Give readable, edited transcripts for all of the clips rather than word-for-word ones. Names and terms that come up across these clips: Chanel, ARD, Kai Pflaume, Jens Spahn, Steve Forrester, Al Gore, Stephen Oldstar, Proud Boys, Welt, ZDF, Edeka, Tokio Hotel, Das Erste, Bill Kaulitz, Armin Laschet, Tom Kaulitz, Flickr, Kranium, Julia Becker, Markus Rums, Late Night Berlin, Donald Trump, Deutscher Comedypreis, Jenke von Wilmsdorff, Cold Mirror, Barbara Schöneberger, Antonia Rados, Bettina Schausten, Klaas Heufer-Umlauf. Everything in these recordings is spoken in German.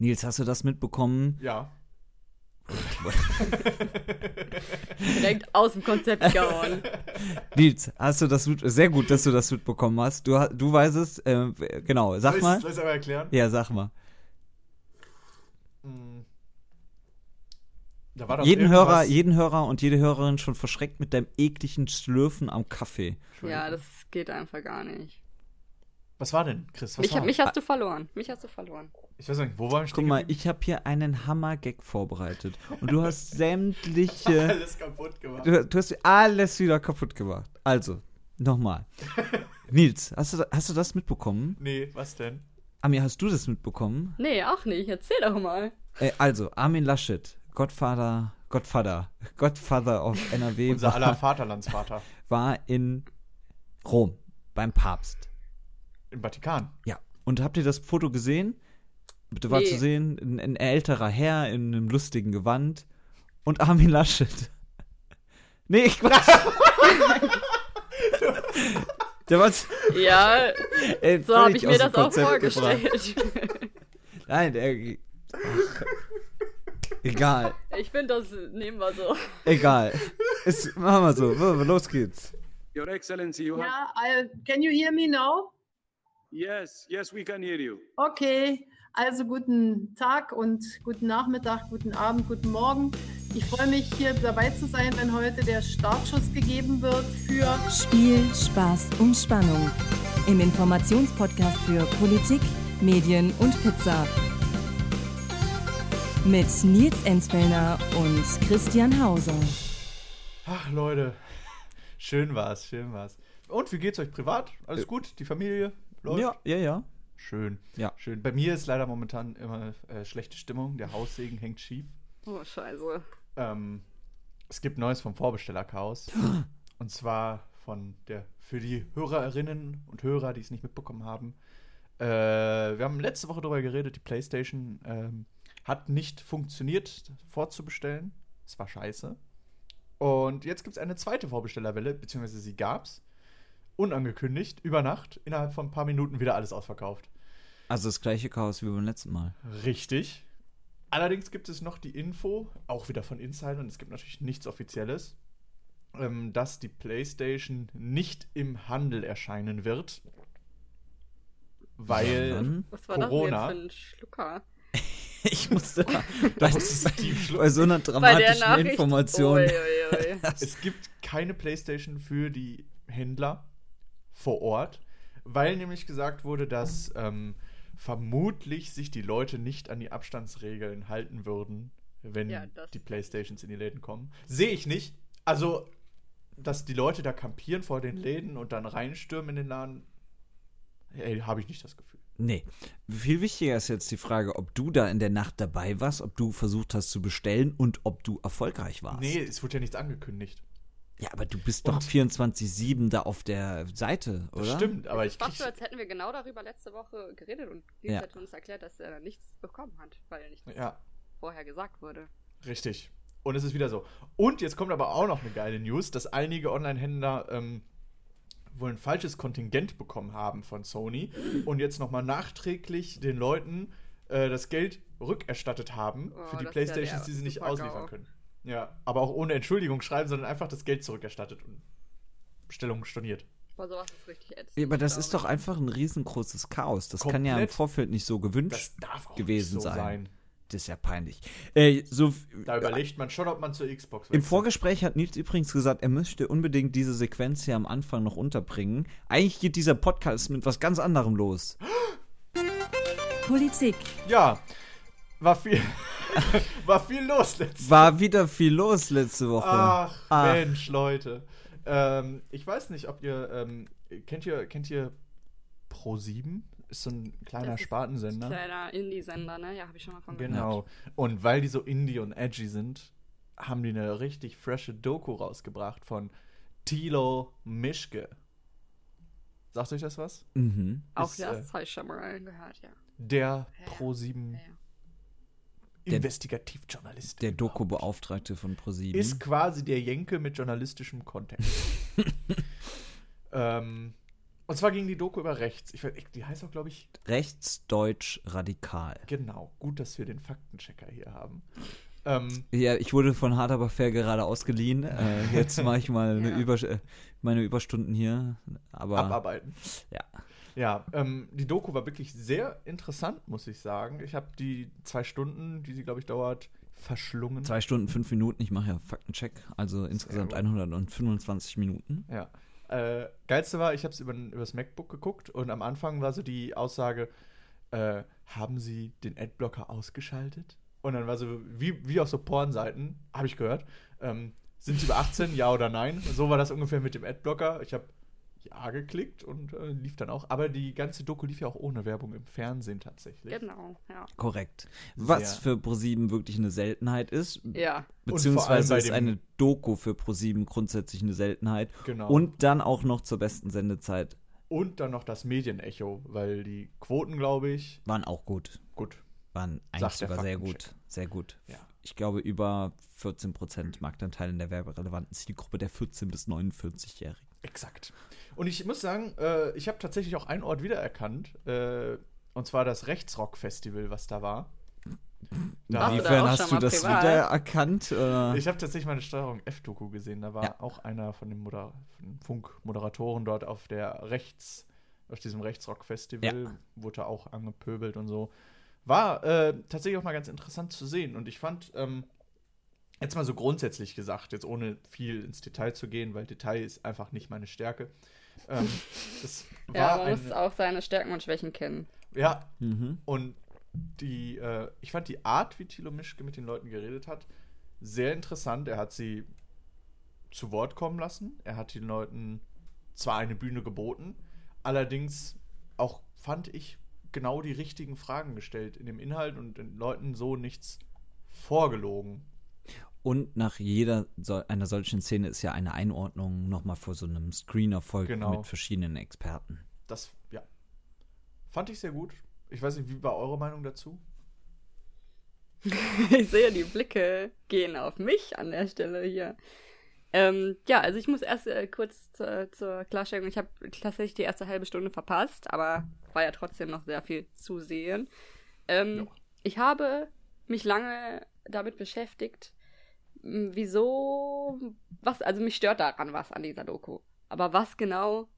Nils, hast du das mitbekommen? Ja. Direkt aus dem Konzept gehauen. Nils, hast du das sehr gut, dass du das mitbekommen hast. Du weißt es, genau, sag mal. Soll ich es aber erklären? Ja, sag mal. Da war jeden Hörer und jede Hörerin schon verschreckt mit deinem ekligen Schlürfen am Kaffee. Ja, das geht einfach gar nicht. Was war denn, Chris? Mich hast du verloren. Ich weiß nicht, wo war ich? Guck mal, ich habe hier einen Hammer-Gag vorbereitet. Und du hast sämtliche... alles kaputt gemacht. Du hast alles wieder kaputt gemacht. Also, nochmal. Nils, hast du das mitbekommen? Nee, was denn? Amir, hast du das mitbekommen? Nee, auch nicht. Erzähl doch mal. Also, Armin Laschet, Godfather of NRW. Unser aller Vaterlandsvater. War in Rom, beim Papst. Im Vatikan. Ja. Und habt ihr das Foto gesehen? Bitte war zu sehen, ein älterer Herr in einem lustigen Gewand und Armin Laschet. Nee, ich Quatsch. Der war ja, so habe ich mir das auch vorgestellt. Nein, der... Ach. Egal. Ich finde, das nehmen wir so. Egal. Machen wir so. Los geht's. Your Excellency, you have... Yeah, can you hear me now? Yes, we can hear you. Okay, also guten Tag und guten Nachmittag, guten Abend, guten Morgen. Ich freue mich, hier dabei zu sein, wenn heute der Startschuss gegeben wird für Spiel, Spaß und Spannung im Informationspodcast für Politik, Medien und Pizza mit Nils Enzfellner und Christian Hauser. Ach Leute, schön war's. Und wie geht's euch privat? Alles gut? Die Familie? Läuft. Ja. Schön. Bei mir ist leider momentan immer schlechte Stimmung. Der Haussegen hängt schief. Oh, scheiße. Es gibt Neues vom Vorbesteller-Chaos. Und zwar für die Hörerinnen und Hörer, die es nicht mitbekommen haben. Wir haben letzte Woche darüber geredet, die PlayStation hat nicht funktioniert, vorzubestellen. Es war scheiße. Und jetzt gibt es eine zweite Vorbestellerwelle, beziehungsweise sie gab's. Unangekündigt, über Nacht, innerhalb von ein paar Minuten wieder alles ausverkauft. Also das gleiche Chaos wie beim letzten Mal. Richtig. Allerdings gibt es noch die Info, auch wieder von Insidern, und es gibt natürlich nichts Offizielles, dass die PlayStation nicht im Handel erscheinen wird, weil was war Corona... Das denn für ein Schlucker? Ich musste bei so einer dramatischen Information... Oi. Es gibt keine PlayStation für die Händler vor Ort, weil nämlich gesagt wurde, dass vermutlich sich die Leute nicht an die Abstandsregeln halten würden, wenn die Playstations in die Läden kommen. Sehe ich nicht. Also, dass die Leute da kampieren vor den Läden und dann reinstürmen in den Laden, habe ich nicht das Gefühl. Nee. Viel wichtiger ist jetzt die Frage, ob du da in der Nacht dabei warst, ob du versucht hast zu bestellen und ob du erfolgreich warst. Nee, es wurde ja nichts angekündigt. Ja, aber du bist doch 24/7 da auf der Seite, oder? Das stimmt, aber ich fast so, als hätten wir genau darüber letzte Woche geredet und Nils hat uns erklärt, dass er da nichts bekommen hat, weil er nichts vorher gesagt wurde. Richtig. Und es ist wieder so. Und jetzt kommt aber auch noch eine geile News, dass einige Online-Händler wohl ein falsches Kontingent bekommen haben von Sony und jetzt nochmal nachträglich den Leuten das Geld rückerstattet haben für die Playstations, die sie nicht ausliefern können. Ja, aber auch ohne Entschuldigung schreiben, sondern einfach das Geld zurückerstattet und Bestellungen storniert. Aber sowas ist richtig ätzend. Ja, aber das ist doch einfach ein riesengroßes Chaos. Das kann ja im Vorfeld nicht so gewünscht gewesen sein. Das ist ja peinlich. Da überlegt man schon, ob man zur Xbox wechselt. Im Vorgespräch hat Nils übrigens gesagt, er möchte unbedingt diese Sequenz hier am Anfang noch unterbringen. Eigentlich geht dieser Podcast mit was ganz anderem los. Politik. Ja, war wieder viel los letzte Woche. Ach. Mensch, Leute. Ich weiß nicht, ob ihr kennt ihr ProSieben? Ist so ein kleiner Spartensender. Ein kleiner Indie-Sender, ne? Ja, hab ich schon mal von gehört. Genau. Und weil die so indie und edgy sind, haben die eine richtig frische Doku rausgebracht von Thilo Mischke. Sagt euch das was? Mhm. Auch das habe ich schon mal gehört, ja. Der ProSieben. Ja. Investigativjournalist. Der Doku-Beauftragte von ProSieben. Ist quasi der Jenke mit journalistischem Content. Und zwar ging die Doku über rechts. Die heißt auch, glaube ich... Rechtsdeutsch-radikal. Genau. Gut, dass wir den Faktenchecker hier haben. Ja, ich wurde von Hart aber fair gerade ausgeliehen. Jetzt mache ich mal meine Überstunden hier. Aber abarbeiten. Ja. Ja, die Doku war wirklich sehr interessant, muss ich sagen. Ich habe die 2 Stunden, die sie, glaube ich, dauert, verschlungen. 2 Stunden, 5 Minuten. Ich mache ja Faktencheck. Also insgesamt 125 Minuten. Ja. Geilste war, ich habe es über das MacBook geguckt und am Anfang war so die Aussage, haben Sie den Adblocker ausgeschaltet? Und dann war so, wie auf so Pornseiten, habe ich gehört, sind Sie über 18, ja oder nein? So war das ungefähr mit dem Adblocker. Ich habe ja geklickt und lief dann auch. Aber die ganze Doku lief ja auch ohne Werbung im Fernsehen tatsächlich. Genau, ja. Korrekt. Was für ProSieben wirklich eine Seltenheit ist. Ja. Beziehungsweise ist eine Doku für ProSieben grundsätzlich eine Seltenheit. Genau. Und dann auch noch zur besten Sendezeit. Und dann noch das Medienecho, weil die Quoten, glaube ich... Waren auch gut. Gut. Waren eigentlich sogar sehr gut. Sehr gut. Ja. Ich glaube, über 14% Marktanteil in der werberelevanten Zielgruppe der 14- bis 49-Jährigen. Exakt. Und ich muss sagen, ich habe tatsächlich auch einen Ort wiedererkannt. Und zwar das Rechtsrock-Festival, was da war. Inwiefern hast du das wiedererkannt? Ich habe tatsächlich meine Steuerung F-Doku gesehen. Da war auch einer von den Funk-Moderatoren dort auf diesem Rechtsrock-Festival. Ja. Wurde da auch angepöbelt und so. War tatsächlich auch mal ganz interessant zu sehen. Und ich fand, jetzt mal so grundsätzlich gesagt, jetzt ohne viel ins Detail zu gehen, weil Detail ist einfach nicht meine Stärke. Das war man muss auch seine Stärken und Schwächen kennen. Ja, und ich fand die Art, wie Thilo Mischke mit den Leuten geredet hat, sehr interessant. Er hat sie zu Wort kommen lassen. Er hat den Leuten zwar eine Bühne geboten, allerdings auch, fand ich, genau die richtigen Fragen gestellt in dem Inhalt und den Leuten so nichts vorgelogen. Und nach einer solchen Szene ist ja eine Einordnung nochmal vor so einem Screener folgt mit verschiedenen Experten. Das, fand ich sehr gut. Ich weiß nicht, wie war eure Meinung dazu? Ich sehe, die Blicke gehen auf mich an der Stelle hier. Also ich muss erst kurz zur Klarstellung, ich habe tatsächlich die erste halbe Stunde verpasst, aber war ja trotzdem noch sehr viel zu sehen. Ich habe mich lange damit beschäftigt, mich stört daran was an dieser Doku. Aber was genau,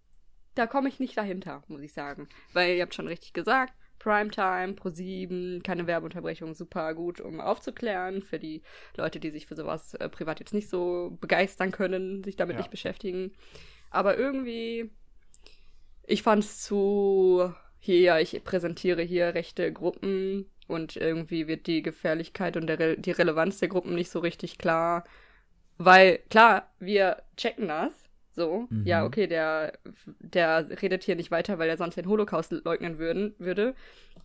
da komme ich nicht dahinter, muss ich sagen. Weil ihr habt schon richtig gesagt, Primetime, ProSieben, keine Werbeunterbrechung, super gut, um aufzuklären. Für die Leute, die sich für sowas privat jetzt nicht so begeistern können, sich damit nicht beschäftigen. Aber irgendwie, ich fand es ich präsentiere hier rechte Gruppen. Und irgendwie wird die Gefährlichkeit und die Relevanz der Gruppen nicht so richtig klar. Weil, klar, wir checken das so. Mhm. Ja, okay, der redet hier nicht weiter, weil er sonst den Holocaust leugnen würde.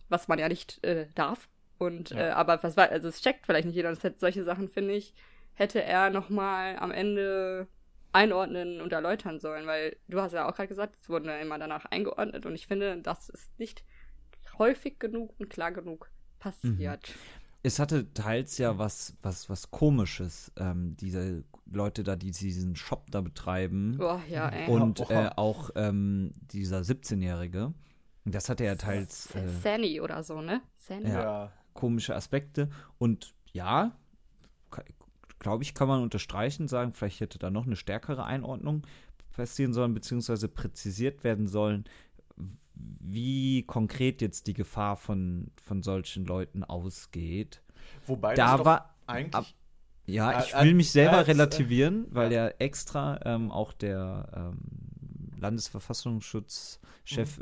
Was man ja nicht darf. Und aber was war, also es checkt vielleicht nicht jeder. Das hätte solche Sachen, finde ich, hätte er nochmal am Ende einordnen und erläutern sollen. Weil du hast ja auch gerade gesagt, es wurden ja immer danach eingeordnet. Und ich finde, das ist nicht häufig genug und klar genug passiert. Es hatte teils ja was Komisches, diese Leute da, die diesen Shop da betreiben. Boah, ja, ey. Und auch dieser 17-Jährige. Das hatte ja teils Sandy oder so, ne? Sandy. Ja, komische Aspekte. Und ja, glaube ich, kann man unterstreichen, sagen, vielleicht hätte da noch eine stärkere Einordnung passieren sollen, beziehungsweise präzisiert werden sollen, wie konkret jetzt die Gefahr von solchen Leuten ausgeht. Wobei da war eigentlich... ich will mich selber relativieren, weil extra auch der Landesverfassungsschutzchef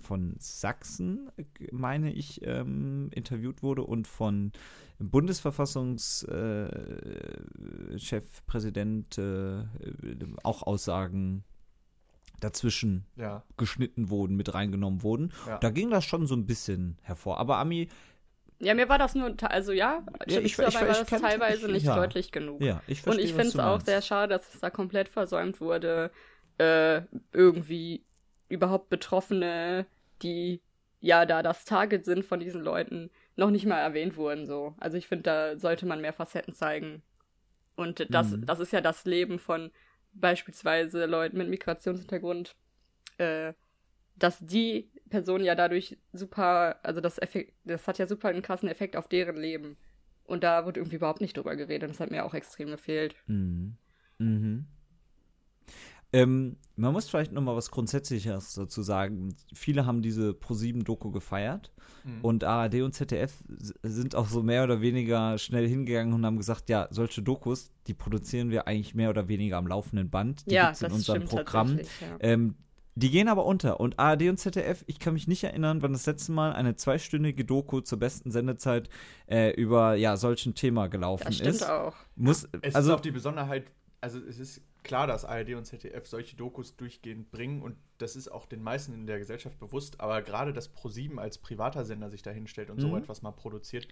von Sachsen, meine ich, interviewt wurde und von Bundesverfassungschefpräsident auch Aussagen dazwischen geschnitten wurden, mit reingenommen wurden. Ja. Da ging das schon so ein bisschen hervor. Aber Ami... Ja, mir war das nur... Ich war das teilweise nicht deutlich genug. Ja, ich verstehe, und ich finde es auch sehr schade, dass es da komplett versäumt wurde, irgendwie überhaupt Betroffene, die da das Target sind von diesen Leuten, noch nicht mal erwähnt wurden. So. Also ich finde, da sollte man mehr Facetten zeigen. Und das ist ja das Leben von beispielsweise Leuten mit Migrationshintergrund, dass die Person ja dadurch super, also das hat ja super einen krassen Effekt auf deren Leben. Und da wird irgendwie überhaupt nicht drüber geredet. Das hat mir auch extrem gefehlt. Mhm. Mhm. Man muss vielleicht noch mal was Grundsätzliches dazu sagen. Viele haben diese ProSieben-Doku gefeiert. Mhm. Und ARD und ZDF sind auch so mehr oder weniger schnell hingegangen und haben gesagt, ja, solche Dokus, die produzieren wir eigentlich mehr oder weniger am laufenden Band. Die gibt's in unserem Programm. Ja. Die gehen aber unter. Und ARD und ZDF, ich kann mich nicht erinnern, wann das letzte Mal eine zweistündige Doku zur besten Sendezeit über solchen Thema gelaufen ist. Das stimmt auch. Es ist auch die Besonderheit, also es ist klar, dass ARD und ZDF solche Dokus durchgehend bringen und das ist auch den meisten in der Gesellschaft bewusst, aber gerade, dass ProSieben als privater Sender sich dahinstellt und so etwas mal produziert,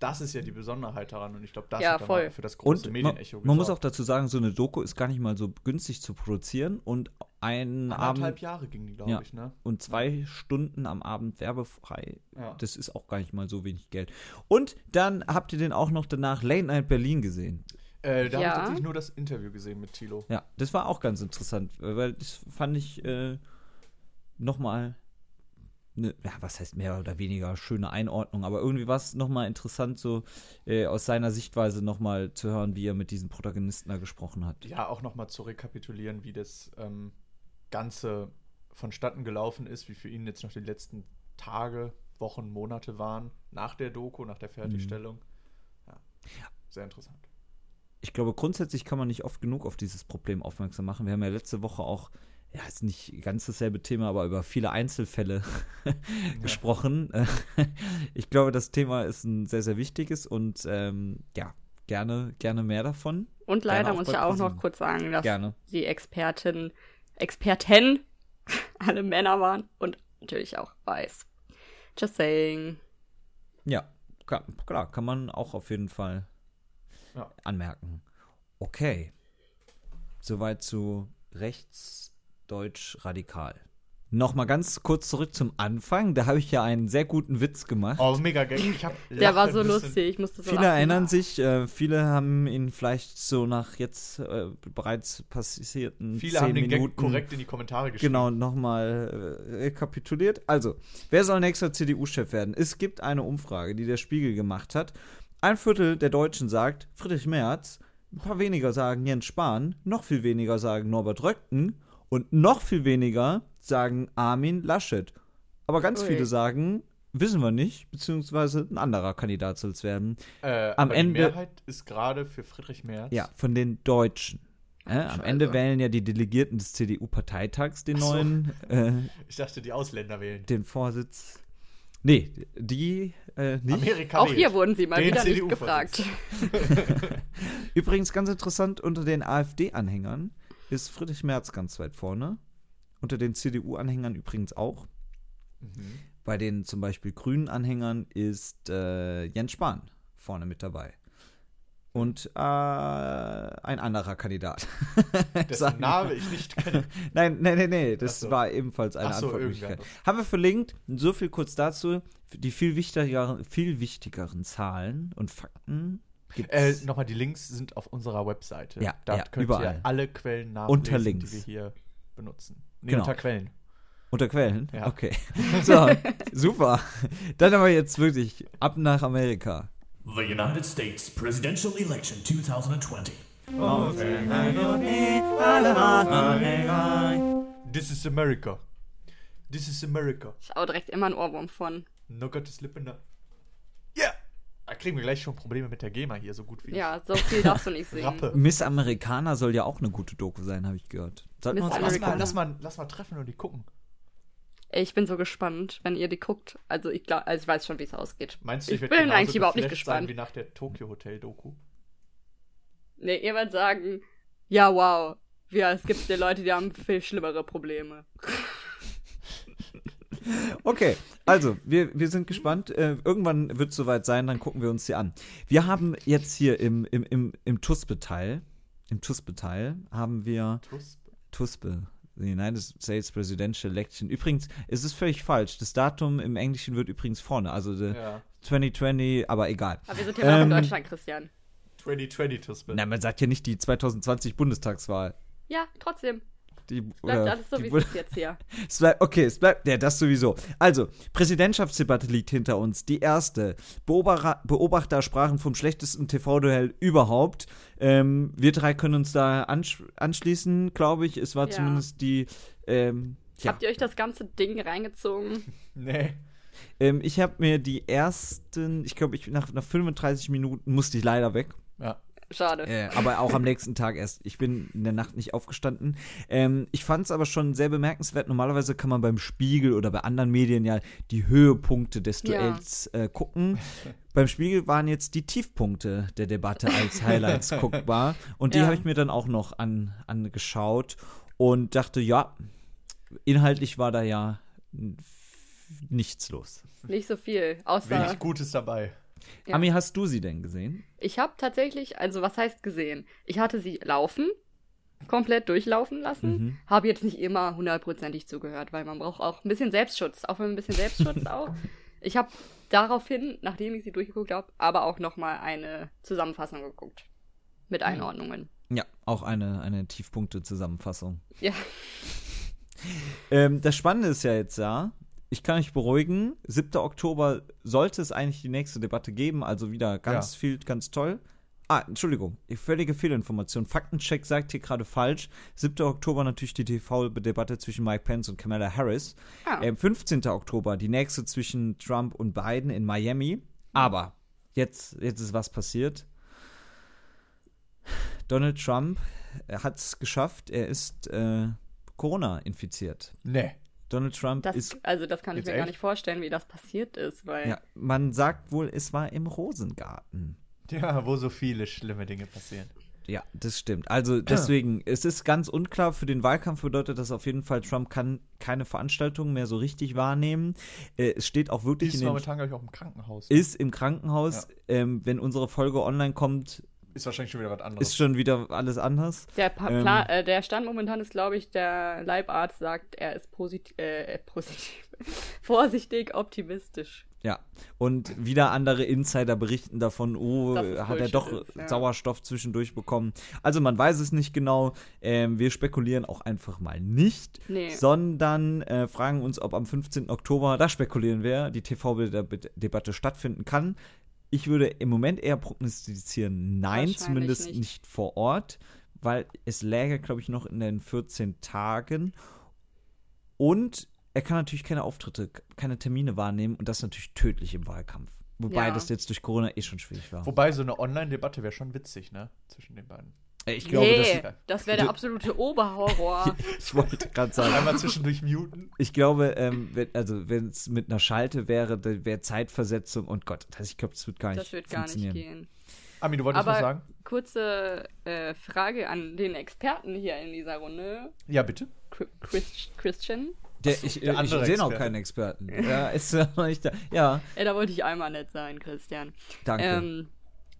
das ist ja die Besonderheit daran und ich glaube, das hat dann für das große Medienecho gesorgt. Man muss auch dazu sagen, so eine Doku ist gar nicht mal so günstig zu produzieren und einen Abend... 1,5 Jahre ging die, glaube ich, ne? Und 2 Stunden am Abend werbefrei, das ist auch gar nicht mal so wenig Geld. Und dann habt ihr den auch noch danach Late Night Berlin gesehen. Da habe ich tatsächlich nur das Interview gesehen mit Thilo. Ja, das war auch ganz interessant, weil das fand ich nochmal eine, was heißt mehr oder weniger schöne Einordnung, aber irgendwie war es nochmal interessant, so aus seiner Sichtweise nochmal zu hören, wie er mit diesen Protagonisten da gesprochen hat. Ja, auch nochmal zu rekapitulieren, wie das Ganze vonstatten gelaufen ist, wie für ihn jetzt noch die letzten Tage, Wochen, Monate waren, nach der Doku, nach der Fertigstellung. Ja, sehr interessant. Ich glaube, grundsätzlich kann man nicht oft genug auf dieses Problem aufmerksam machen. Wir haben ja letzte Woche auch, ist nicht ganz dasselbe Thema, aber über viele Einzelfälle gesprochen. Ich glaube, das Thema ist ein sehr, sehr wichtiges und gerne mehr davon. Und leider muss ich auch noch kurz sagen, dass die Experten alle Männer waren und natürlich auch weiß. Just saying. Ja, klar, kann man auch auf jeden Fall anmerken. Okay. Soweit zu rechtsdeutsch-radikal. Nochmal ganz kurz zurück zum Anfang. Da habe ich ja einen sehr guten Witz gemacht. Oh, mega geil. Der war so lustig. Ich musste so viele erinnern sich. Viele haben ihn vielleicht so nach jetzt bereits passierten 10 Minuten. Viele haben den Gag korrekt in die Kommentare geschrieben. Genau, nochmal rekapituliert. Also, wer soll nächster CDU-Chef werden? Es gibt eine Umfrage, die der Spiegel gemacht hat. 1/4 der Deutschen sagt Friedrich Merz, ein paar weniger sagen Jens Spahn, noch viel weniger sagen Norbert Röttgen und noch viel weniger sagen Armin Laschet. Aber ganz viele sagen, wissen wir nicht, beziehungsweise ein anderer Kandidat soll es werden. Am Ende, die Mehrheit ist gerade für Friedrich Merz. Ja, von den Deutschen. Am Ende wählen ja die Delegierten des CDU-Parteitags den neuen. Ich dachte, die Ausländer wählen. Den Vorsitz. Nee, die nicht. Amerika auch hier wurden sie mal den wieder CDU nicht gefragt. Übrigens ganz interessant, unter den AfD-Anhängern ist Friedrich Merz ganz weit vorne. Unter den CDU-Anhängern übrigens auch. Mhm. Bei den zum Beispiel grünen Anhängern ist Jens Spahn vorne mit dabei. Und ein anderer Kandidat. Dessen Name ich nicht kenne. Nein. Das war ebenfalls eine Antwortmöglichkeit. Haben wir verlinkt. So viel kurz dazu. Die viel wichtigeren Zahlen und Fakten gibt es. Nochmal, die Links sind auf unserer Webseite. Ja, könnt ihr alle Quellen nachlesen, die wir hier benutzen. Unter Quellen. Unter Quellen? Ja. Okay. So, super. Dann aber jetzt wirklich ab nach Amerika. The United States Presidential Election 2020. This is America. Ich hau direkt immer einen Ohrwurm von. No got to slip in the... Yeah! Da kriegen wir gleich schon Probleme mit der GEMA hier, so gut wie ich. Ja, so viel darfst du nicht sehen. Rappe. Miss Americana soll ja auch eine gute Doku sein, habe ich gehört. Sollten wir uns lass mal treffen und die gucken. Ich bin so gespannt, wenn ihr die guckt. Also ich weiß schon, wie es ausgeht. Meinst du, ich bin eigentlich überhaupt nicht gespannt. Wie nach der Tokio Hotel Doku? Nee, ihr werdet sagen, ja, wow. Ja, es gibt ja Leute, die haben viel schlimmere Probleme. Okay, also, wir sind gespannt. Irgendwann wird es soweit sein, dann gucken wir uns die an. Wir haben jetzt hier im TUSPE-Teil, haben wir TUSPE. The United States Presidential Election. Übrigens, es ist völlig falsch. Das Datum im Englischen wird übrigens vorne. Also 2020, aber egal. Aber wir sind ja noch in Deutschland, Christian. 2020 TUSPE. Nein, man sagt ja nicht die 2020 Bundestagswahl. Ja, trotzdem. Bleibt alles so, wie es ist jetzt, ja. Es bleibt, das sowieso. Also, Präsidentschaftsdebatte liegt hinter uns, die erste. Beobachter sprachen vom schlechtesten TV-Duell überhaupt. Wir drei können uns da anschließen, glaube ich. Es war zumindest die... Habt ihr euch das ganze Ding reingezogen? Nee. Ich habe mir die ersten, ich glaube, nach 35 Minuten musste ich leider weg. Ja. Schade. Aber auch am nächsten Tag erst. Ich bin in der Nacht nicht aufgestanden. Ich fand es aber schon sehr bemerkenswert. Normalerweise kann man beim Spiegel oder bei anderen Medien ja die Höhepunkte des Duells gucken. Beim Spiegel waren jetzt die Tiefpunkte der Debatte als Highlights guckbar. Und die habe ich mir dann auch noch angeschaut und dachte, ja, inhaltlich war da ja nichts los. Nicht so viel, außer wenig Gutes dabei. Ja. Ami, hast du sie denn gesehen? Ich habe tatsächlich, also was heißt gesehen? Ich hatte sie komplett durchlaufen lassen, habe jetzt nicht immer hundertprozentig zugehört, weil man braucht auch ein bisschen Selbstschutz, Ich habe daraufhin, nachdem ich sie durchgeguckt habe, aber auch nochmal eine Zusammenfassung geguckt mit Einordnungen. Ja, auch eine Tiefpunkte-Zusammenfassung. Ja. Das Spannende ist ja jetzt, ich kann mich beruhigen, 7. Oktober sollte es eigentlich die nächste Debatte geben, also wieder ganz viel, ganz toll. Entschuldigung, völlige Fehlinformation. Faktencheck sagt hier gerade falsch. 7. Oktober natürlich die TV-Debatte zwischen Mike Pence und Kamala Harris. 15. Oktober die nächste zwischen Trump und Biden in Miami. Aber jetzt ist was passiert. Donald Trump hat es geschafft, er ist Corona infiziert. Nee. Donald Trump ist... Also das kann ich mir gar nicht vorstellen, wie das passiert ist, weil... Ja, man sagt wohl, es war im Rosengarten. Ja, wo so viele schlimme Dinge passieren. Ja, das stimmt. Also deswegen, es ist ganz unklar, für den Wahlkampf bedeutet das auf jeden Fall, Trump kann keine Veranstaltungen mehr so richtig wahrnehmen. Es steht auch wirklich ist in den... Ist momentan, glaube ich, auch im Krankenhaus. Ist im Krankenhaus. Ja. Wenn unsere Folge online kommt... Ist wahrscheinlich schon wieder was anderes. Ist schon wieder alles anders. Der Stand momentan ist, glaube ich, der Leibarzt sagt, er ist positiv. Vorsichtig optimistisch. Ja, und wieder andere Insider berichten davon, hat er doch Sauerstoff zwischendurch bekommen. Also man weiß es nicht genau, wir spekulieren auch einfach mal nicht, sondern fragen uns, ob am 15. Oktober, da spekulieren wir, die TV-Debatte stattfinden kann. Ich würde im Moment eher prognostizieren, nein, zumindest nicht vor Ort, weil es läge, glaube ich, noch in den 14 Tagen. Und er kann natürlich keine Auftritte, keine Termine wahrnehmen und das ist natürlich tödlich im Wahlkampf. Wobei das jetzt durch Corona schon schwierig war. Wobei so eine Online-Debatte wäre schon witzig, ne? Zwischen den beiden. Ich glaube, das wäre der absolute Oberhorror. Ich wollte gerade sagen. Einmal zwischendurch muten. Ich glaube, wenn es mit einer Schalte wäre, dann wäre Zeitversetzung und Gott, ich glaube, das wird gar nicht funktionieren. Das wird gar nicht gehen. Ami, du wolltest was sagen? Kurze Frage an den Experten hier in dieser Runde. Ja, bitte. Christian? Ich sehe noch keinen Experten. Ja, ist noch nicht da. Ja. Da wollte ich einmal nett sein, Christian. Danke.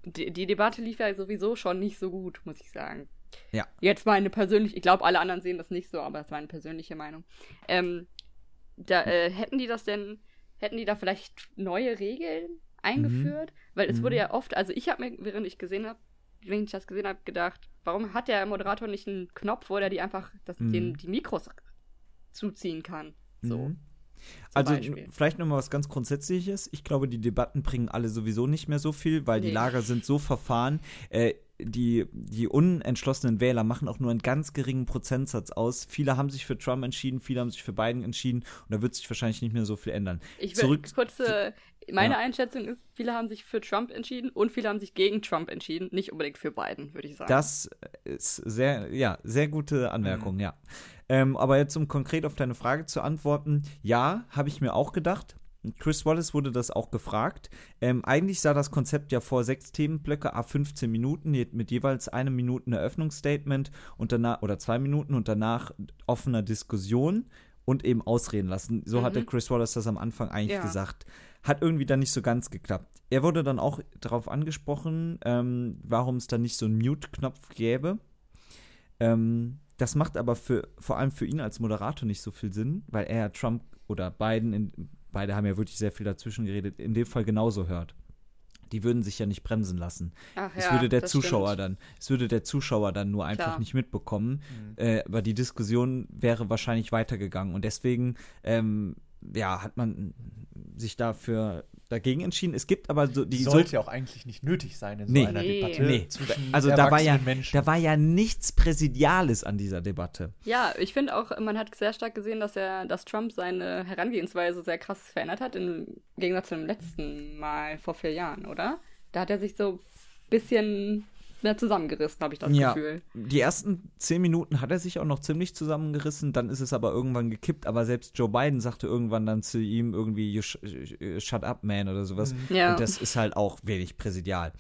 Die Debatte lief ja sowieso schon nicht so gut, muss ich sagen. Ja. Jetzt meine persönliche, ich glaube, alle anderen sehen das nicht so, aber das war eine persönliche Meinung. Hätten die da vielleicht neue Regeln eingeführt? Weil es wurde ja oft, also ich habe mir, während ich das gesehen habe, gedacht, warum hat der Moderator nicht einen Knopf, wo er die einfach die Mikros zuziehen kann? So. Also vielleicht nochmal was ganz Grundsätzliches. Ich glaube, die Debatten bringen alle sowieso nicht mehr so viel, weil die Lager sind so verfahren. Die unentschlossenen Wähler machen auch nur einen ganz geringen Prozentsatz aus. Viele haben sich für Trump entschieden, viele haben sich für Biden entschieden und da wird sich wahrscheinlich nicht mehr so viel ändern. Meine Einschätzung ist, viele haben sich für Trump entschieden und viele haben sich gegen Trump entschieden, nicht unbedingt für Biden, würde ich sagen. Das ist sehr gute Anmerkung, ja. Aber jetzt, um konkret auf deine Frage zu antworten, ja, habe ich mir auch gedacht. Chris Wallace wurde das auch gefragt. Eigentlich sah das Konzept ja vor 6 Themenblöcke à 15 Minuten mit jeweils 1 Minute Eröffnungsstatement und danach, oder 2 Minuten und danach offener Diskussion und eben ausreden lassen. So hatte Chris Wallace das am Anfang eigentlich gesagt. Hat irgendwie dann nicht so ganz geklappt. Er wurde dann auch darauf angesprochen, warum es dann nicht so einen Mute-Knopf gäbe. Das macht aber vor allem für ihn als Moderator nicht so viel Sinn, weil er Trump oder Biden beide haben ja wirklich sehr viel dazwischen geredet, in dem Fall genauso hört. Die würden sich ja nicht bremsen lassen. Es würde der Zuschauer dann nur einfach nicht mitbekommen. Mhm. Aber die Diskussion wäre wahrscheinlich weitergegangen. Und deswegen hat man sich dafür dagegen entschieden. Es gibt aber so die sollte auch eigentlich nicht nötig sein in so einer Debatte. Also da war ja nichts Präsidiales an dieser Debatte. Ja, ich finde auch, man hat sehr stark gesehen, dass Trump seine Herangehensweise sehr krass verändert hat, im Gegensatz zum letzten Mal vor 4 Jahren, oder? Da hat er sich so ein bisschen mehr zusammengerissen, habe ich das Gefühl. Die ersten 10 Minuten hat er sich auch noch ziemlich zusammengerissen, dann ist es aber irgendwann gekippt, aber selbst Joe Biden sagte irgendwann dann zu ihm irgendwie shut up, man, oder sowas. Ja. Und das ist halt auch wenig präsidial.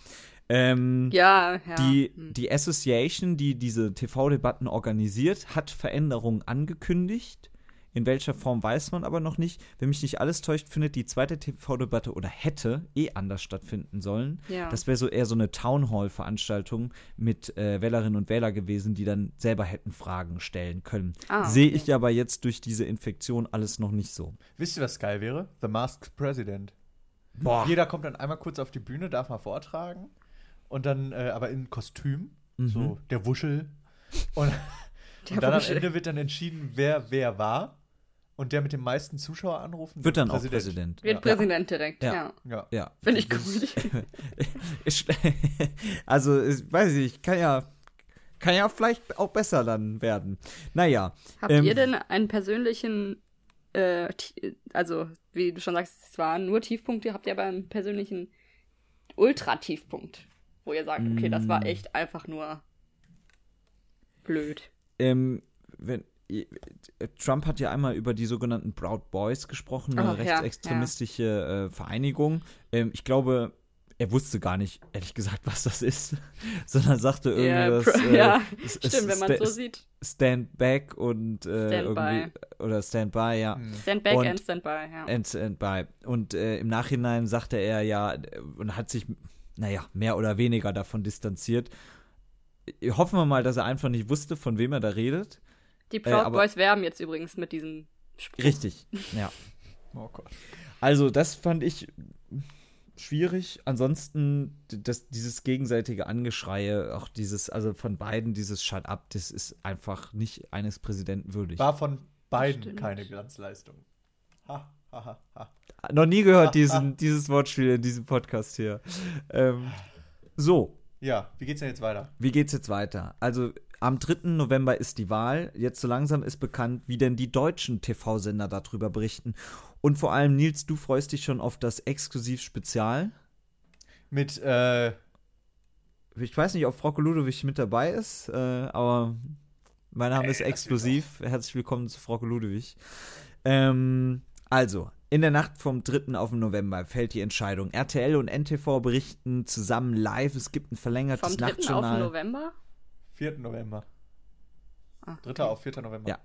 Die Association, die diese TV-Debatten organisiert, hat Veränderungen angekündigt. In welcher Form weiß man aber noch nicht. Wenn mich nicht alles täuscht, findet die zweite TV-Debatte oder hätte anders stattfinden sollen. Ja. Das wäre so eher so eine Townhall-Veranstaltung mit Wählerinnen und Wählern gewesen, die dann selber hätten Fragen stellen können. Sehe ich aber jetzt durch diese Infektion alles noch nicht so. Wisst ihr, was geil wäre? The Masked President. Boah. Jeder kommt dann einmal kurz auf die Bühne, darf mal vortragen und dann aber in Kostüm, so der Wuschel. Und dann am Ende wird dann entschieden, wer war. Und der mit den meisten Zuschauer anrufen wird dann Präsident. Auch Präsident. Wird Präsident direkt, ja. Finde ich cool. Also, ich weiß nicht, kann ja vielleicht auch besser dann werden. Naja. Habt ihr denn einen persönlichen, also, wie du schon sagst, es waren nur Tiefpunkte, habt ihr aber einen persönlichen Ultra-Tiefpunkt, wo ihr sagt, okay, das war echt einfach nur blöd. Trump hat ja einmal über die sogenannten Proud Boys gesprochen, eine rechtsextremistische Vereinigung. Ich glaube, er wusste gar nicht, ehrlich gesagt, was das ist, sondern sagte irgendwie, dass stimmt, wenn man so sieht. Stand back und irgendwie oder stand by, ja. Stand back und stand by, ja. And stand by. Und im Nachhinein sagte er und hat sich, mehr oder weniger davon distanziert. Hoffen wir mal, dass er einfach nicht wusste, von wem er da redet. Die Proud Boys werben jetzt übrigens mit diesem Spruch. Richtig, ja. Oh Gott. Also das fand ich schwierig. Ansonsten dieses gegenseitige Angeschreie, auch dieses, also von beiden dieses Shut Up, das ist einfach nicht eines Präsidenten würdig. War von beiden keine Glanzleistung. Ha, ha, ha, ha. Noch nie gehört dieses Wortspiel in diesem Podcast hier. So. Ja, wie geht's denn jetzt weiter? Also am 3. November ist die Wahl. Jetzt so langsam ist bekannt, wie denn die deutschen TV-Sender darüber berichten. Und vor allem, Nils, du freust dich schon auf das Exklusiv-Spezial. Mit, ich weiß nicht, ob Frauke Ludowig mit dabei ist, aber mein Name ist Exklusiv. Herzlich willkommen zu Frauke Ludowig. In der Nacht vom 3. auf den November fällt die Entscheidung. RTL und NTV berichten zusammen live. Es gibt ein verlängertes Nachtjournal. Vom 3. auf den November? 4. November. 3. auf 4. November. Ja.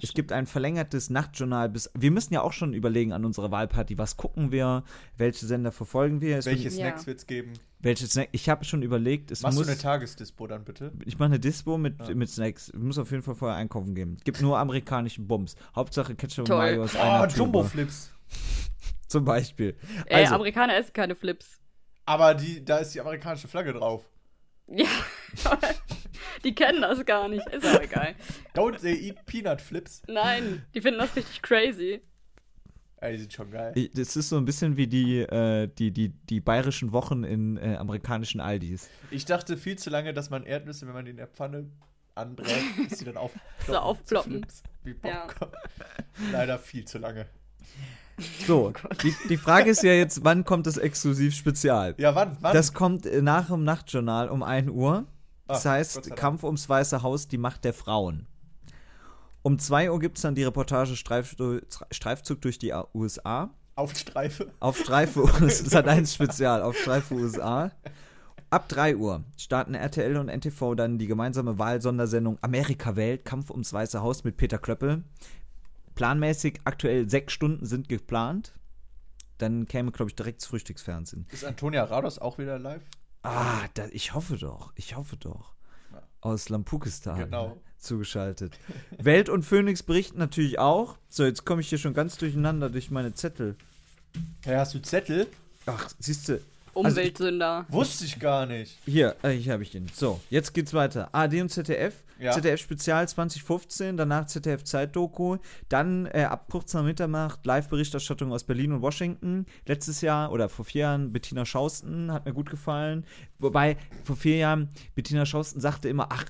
Es gibt ein verlängertes Nachtjournal. Wir müssen ja auch schon überlegen an unserer Wahlparty, was gucken wir, welche Sender verfolgen wir. Welche Snacks wird es geben? Ich habe schon überlegt. Machst du eine Tagesdispo dann bitte? Ich mache eine Dispo mit Snacks. Ich muss auf jeden Fall vorher einkaufen gehen. Es gibt nur amerikanischen Bums. Hauptsache Ketchup und Mayo aus einer Tube. Jumbo-Flips. Zum Beispiel. Amerikaner essen keine Flips. Aber da ist die amerikanische Flagge drauf. Ja, die kennen das gar nicht. Ist aber egal. Don't they eat Peanut Flips? Nein, die finden das richtig crazy. Ja, die sind schon geil. Das ist so ein bisschen wie die bayerischen Wochen in amerikanischen Aldis. Ich dachte viel zu lange, dass man Erdnüsse, wenn man die in der Pfanne anbrät, dass die dann aufploppen. Wie Popcorn. Ja. Leider viel zu lange. So, die Frage ist ja jetzt, wann kommt das Exklusiv-Spezial? Ja, wann? Das kommt nach dem Nachtjournal um 1 Uhr. Das heißt, Kampf ums Weiße Haus, die Macht der Frauen. Um 2 Uhr gibt es dann die Reportage Streifzug durch die USA. Auf Streife? Auf Streife, das ist ein Spezial, auf Streife USA. Ab 3 Uhr starten RTL und NTV dann die gemeinsame Wahlsondersendung Amerika Welt, Kampf ums Weiße Haus mit Peter Klöppel. Planmäßig aktuell 6 Stunden sind geplant. Dann käme, glaube ich, direkt das Frühstücksfernsehen. Ist Antonia Rados auch wieder live? Ich hoffe doch. Ja. Aus Lampukistan zugeschaltet. Welt und Phoenix berichten natürlich auch. So, jetzt komme ich hier schon ganz durcheinander durch meine Zettel. Ja, hast du Zettel? Ach, siehst du, Umweltsünder. Also, wusste ich gar nicht. Hier habe ich den. So, jetzt geht's weiter. ARD und ZDF. Ja. ZDF Spezial 2015, danach ZDF Zeitdoku, dann ab kurz nach Mitternacht Live-Berichterstattung aus Berlin und Washington. Letztes Jahr oder vor 4 Jahren Bettina Schausten, hat mir gut gefallen. Wobei, vor 4 Jahren Bettina Schausten sagte immer, ach,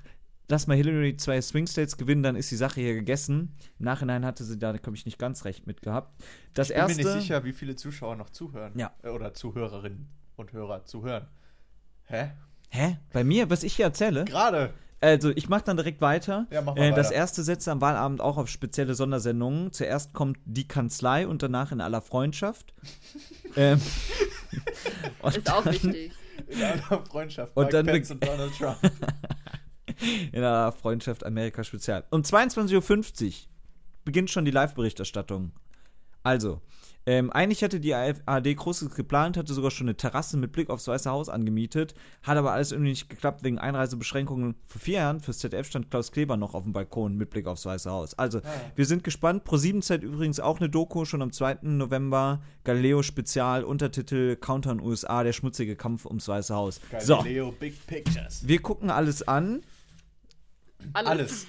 lass mal Hillary 2 Swing States gewinnen, dann ist die Sache hier gegessen. Im Nachhinein hatte sie da, glaube ich, nicht ganz recht mitgehabt. Ich bin mir nicht sicher, wie viele Zuschauer noch zuhören. Ja. Oder Zuhörerinnen und Hörer zuhören. Hä? Bei mir, was ich hier erzähle? Gerade. Also, ich mache dann direkt weiter. Ja, mach mal weiter. Das erste setzt am Wahlabend auch auf spezielle Sondersendungen. Zuerst kommt die Kanzlei und danach in aller Freundschaft. Ist auch wichtig. In aller Freundschaft. Und dann Pence und Donald Trump. In der Freundschaft Amerika Spezial. Um 22.50 Uhr beginnt schon die Live-Berichterstattung. Also, eigentlich hatte die ARD Großes geplant, hatte sogar schon eine Terrasse mit Blick aufs Weiße Haus angemietet, hat aber alles irgendwie nicht geklappt wegen Einreisebeschränkungen. Vor 4 Jahren fürs ZDF stand Klaus Kleber noch auf dem Balkon mit Blick aufs Weiße Haus. Also, wir sind gespannt. ProSieben zeigt übrigens auch eine Doku, schon am 2. November. Galileo Spezial, Untertitel Counter in USA, der schmutzige Kampf ums Weiße Haus. Galileo so. Big Pictures. Wir gucken alles an. Alles.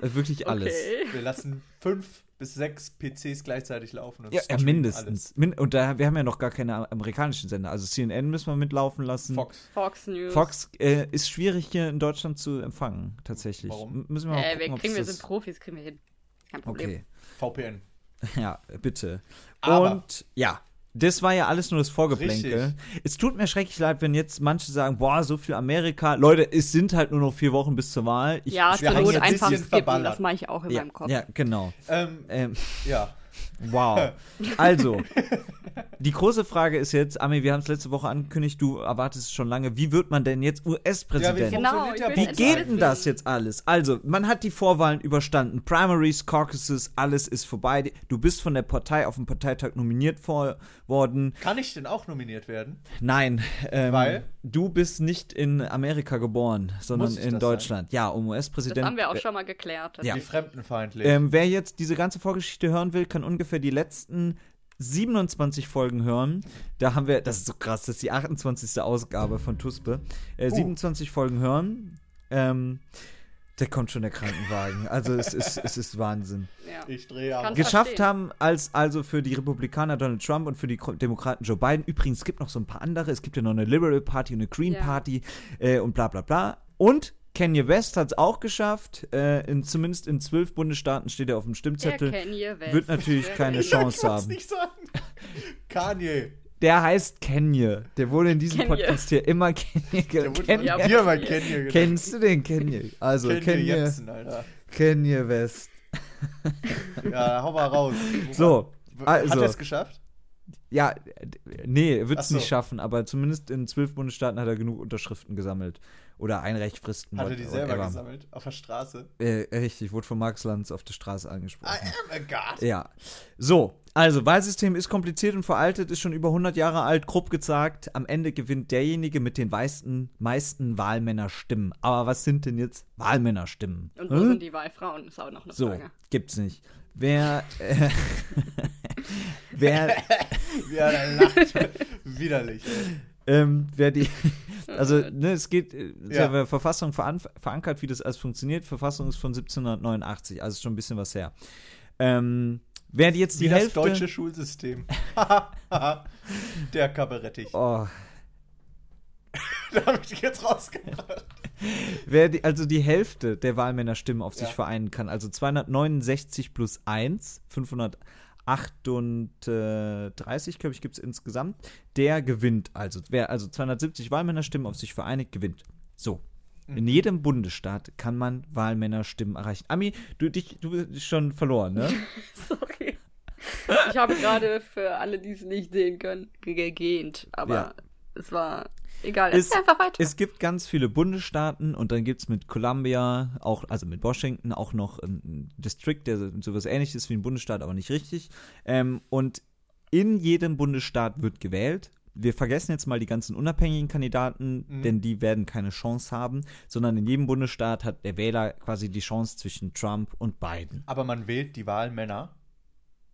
Wirklich alles. Okay. Wir lassen 5 bis 6 PCs gleichzeitig laufen. Und ja, mindestens. Alles. Und wir haben ja noch gar keine amerikanischen Sender. Also CNN müssen wir mitlaufen lassen. Fox News. Fox ist schwierig hier in Deutschland zu empfangen, tatsächlich. Warum? Müssen wir mal gucken, wir sind Profis, kriegen wir hin. Kein Problem. Okay. VPN. Ja, bitte. Aber. Und ja. Das war ja alles nur das Vorgeplänkel. Richtig. Es tut mir schrecklich leid, wenn jetzt manche sagen, boah, so viel Amerika. Leute, es sind halt nur noch 4 Wochen bis zur Wahl. Ja, zur Not einfach skippen, das mache ich auch in meinem Kopf. Ja, genau. Ja. Wow. Also, die große Frage ist jetzt, Ami, wir haben es letzte Woche angekündigt, du erwartest es schon lange, wie wird man denn jetzt US-Präsident? Ja, wie geht denn das jetzt alles? Also, man hat die Vorwahlen überstanden, Primaries, Caucuses, alles ist vorbei. Du bist von der Partei auf dem Parteitag nominiert worden. Kann ich denn auch nominiert werden? Nein. Weil? Du bist nicht in Amerika geboren, sondern in Deutschland. Sein? Ja, um US-Präsident. Das haben wir auch schon mal geklärt. Ja. Wie fremdenfeindlich. Wer jetzt diese ganze Vorgeschichte hören will, kann ungefähr die letzten 27 Folgen hören. Da haben wir, das ist so krass, das ist die 28. Ausgabe von TUSPE. 27 Folgen hören. Da kommt schon der Krankenwagen. Also es ist Wahnsinn. Ja. Ich drehe ab. Geschafft haben also für die Republikaner Donald Trump und für die Demokraten Joe Biden. Übrigens, es gibt noch so ein paar andere. Es gibt ja noch eine Liberal Party und eine Green Party und bla bla bla. Und Kanye West hat es auch geschafft. Zumindest in 12 Bundesstaaten steht er auf dem Stimmzettel. Der Kanye West. Wird natürlich keine Chance haben. Nicht sagen. Kanye. Der heißt Kanye. Der wurde in diesem Podcast hier immer Kanye genannt. Ja, mal Kanye genannt. Kennst du den Kanye? Also Kanye Jensen, Alter. Kanye West. Ja, hau mal raus. So. Also. Hat er es geschafft? Ja, nee, wird es nicht schaffen, aber zumindest in 12 Bundesstaaten hat er genug Unterschriften gesammelt. Oder Einreichfristen. Hat er die selber gesammelt? Auf der Straße? Richtig, wurde von Max Lanz auf der Straße angesprochen. I am a god. Ja. So, also Wahlsystem ist kompliziert und veraltet, ist schon über 100 Jahre alt, grob gesagt. Am Ende gewinnt derjenige mit den meisten Wahlmännerstimmen. Aber was sind denn jetzt Wahlmännerstimmen? Und wo sind die Wahlfrauen? Ist auch noch eine Frage. So, gibt's nicht. Wer lacht widerlich. Es geht, ja. Verfassung verankert, wie das alles funktioniert. Verfassung ist von 1789, also schon ein bisschen was her. Wer jetzt die Hälfte. Das deutsche Schulsystem. Der Kabarettich. Oh. Da habe ich dich jetzt rausgebracht. Wer die Hälfte der Wahlmännerstimmen auf sich vereinen kann, also 269 plus 1, 538, glaube ich, gibt es insgesamt, der gewinnt. Also wer 270 Wahlmännerstimmen auf sich vereinigt, gewinnt. So. In jedem Bundesstaat kann man Wahlmännerstimmen erreichen. Ami, du bist schon verloren, ne? Sorry. Ich habe gerade für alle, die es nicht sehen können, gegähnt, aber es war. Egal, es ist einfach weiter. Es gibt ganz viele Bundesstaaten und dann gibt es mit Columbia, auch, also mit Washington, auch noch ein District, der sowas ähnliches ist wie ein Bundesstaat, aber nicht richtig. Und in jedem Bundesstaat wird gewählt. Wir vergessen jetzt mal die ganzen unabhängigen Kandidaten, denn die werden keine Chance haben, sondern in jedem Bundesstaat hat der Wähler quasi die Chance zwischen Trump und Biden. Aber man wählt die Wahlmänner?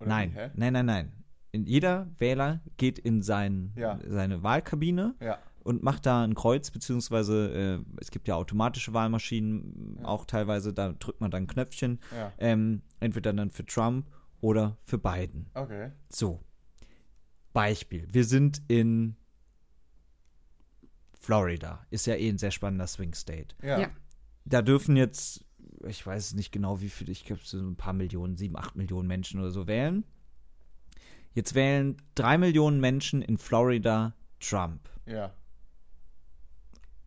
Oder nein. jeder Wähler geht in seine Wahlkabine und macht da ein Kreuz, beziehungsweise es gibt ja automatische Wahlmaschinen auch teilweise, da drückt man dann ein Knöpfchen, entweder dann für Trump oder für Biden. Okay. So, Beispiel, wir sind in Florida, ist ja eh ein sehr spannender Swing State. Ja. Ja. Da dürfen jetzt, ich weiß nicht genau wie viele, ich glaube so ein paar Millionen, 7, 8 Millionen Menschen oder so wählen. Jetzt wählen 3 Millionen Menschen in Florida Trump. Ja.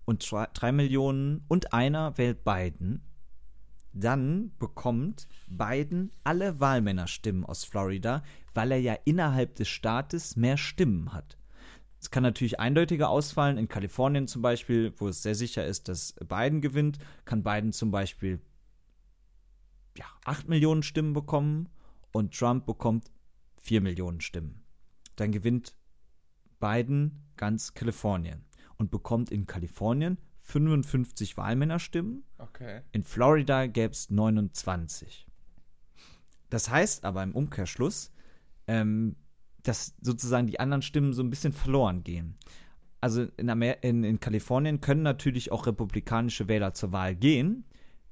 Und 3 Millionen und einer wählt Biden. Dann bekommt Biden alle Wahlmännerstimmen aus Florida, weil er ja innerhalb des Staates mehr Stimmen hat. Es kann natürlich eindeutiger ausfallen. In Kalifornien zum Beispiel, wo es sehr sicher ist, dass Biden gewinnt, kann Biden zum Beispiel 8 Millionen Stimmen bekommen und Trump bekommt 4 Millionen Stimmen. Dann gewinnt Biden ganz Kalifornien und bekommt in Kalifornien 55 Wahlmännerstimmen. Okay. In Florida gäbe es 29. Das heißt aber im Umkehrschluss, dass sozusagen die anderen Stimmen so ein bisschen verloren gehen. Also in Kalifornien können natürlich auch republikanische Wähler zur Wahl gehen.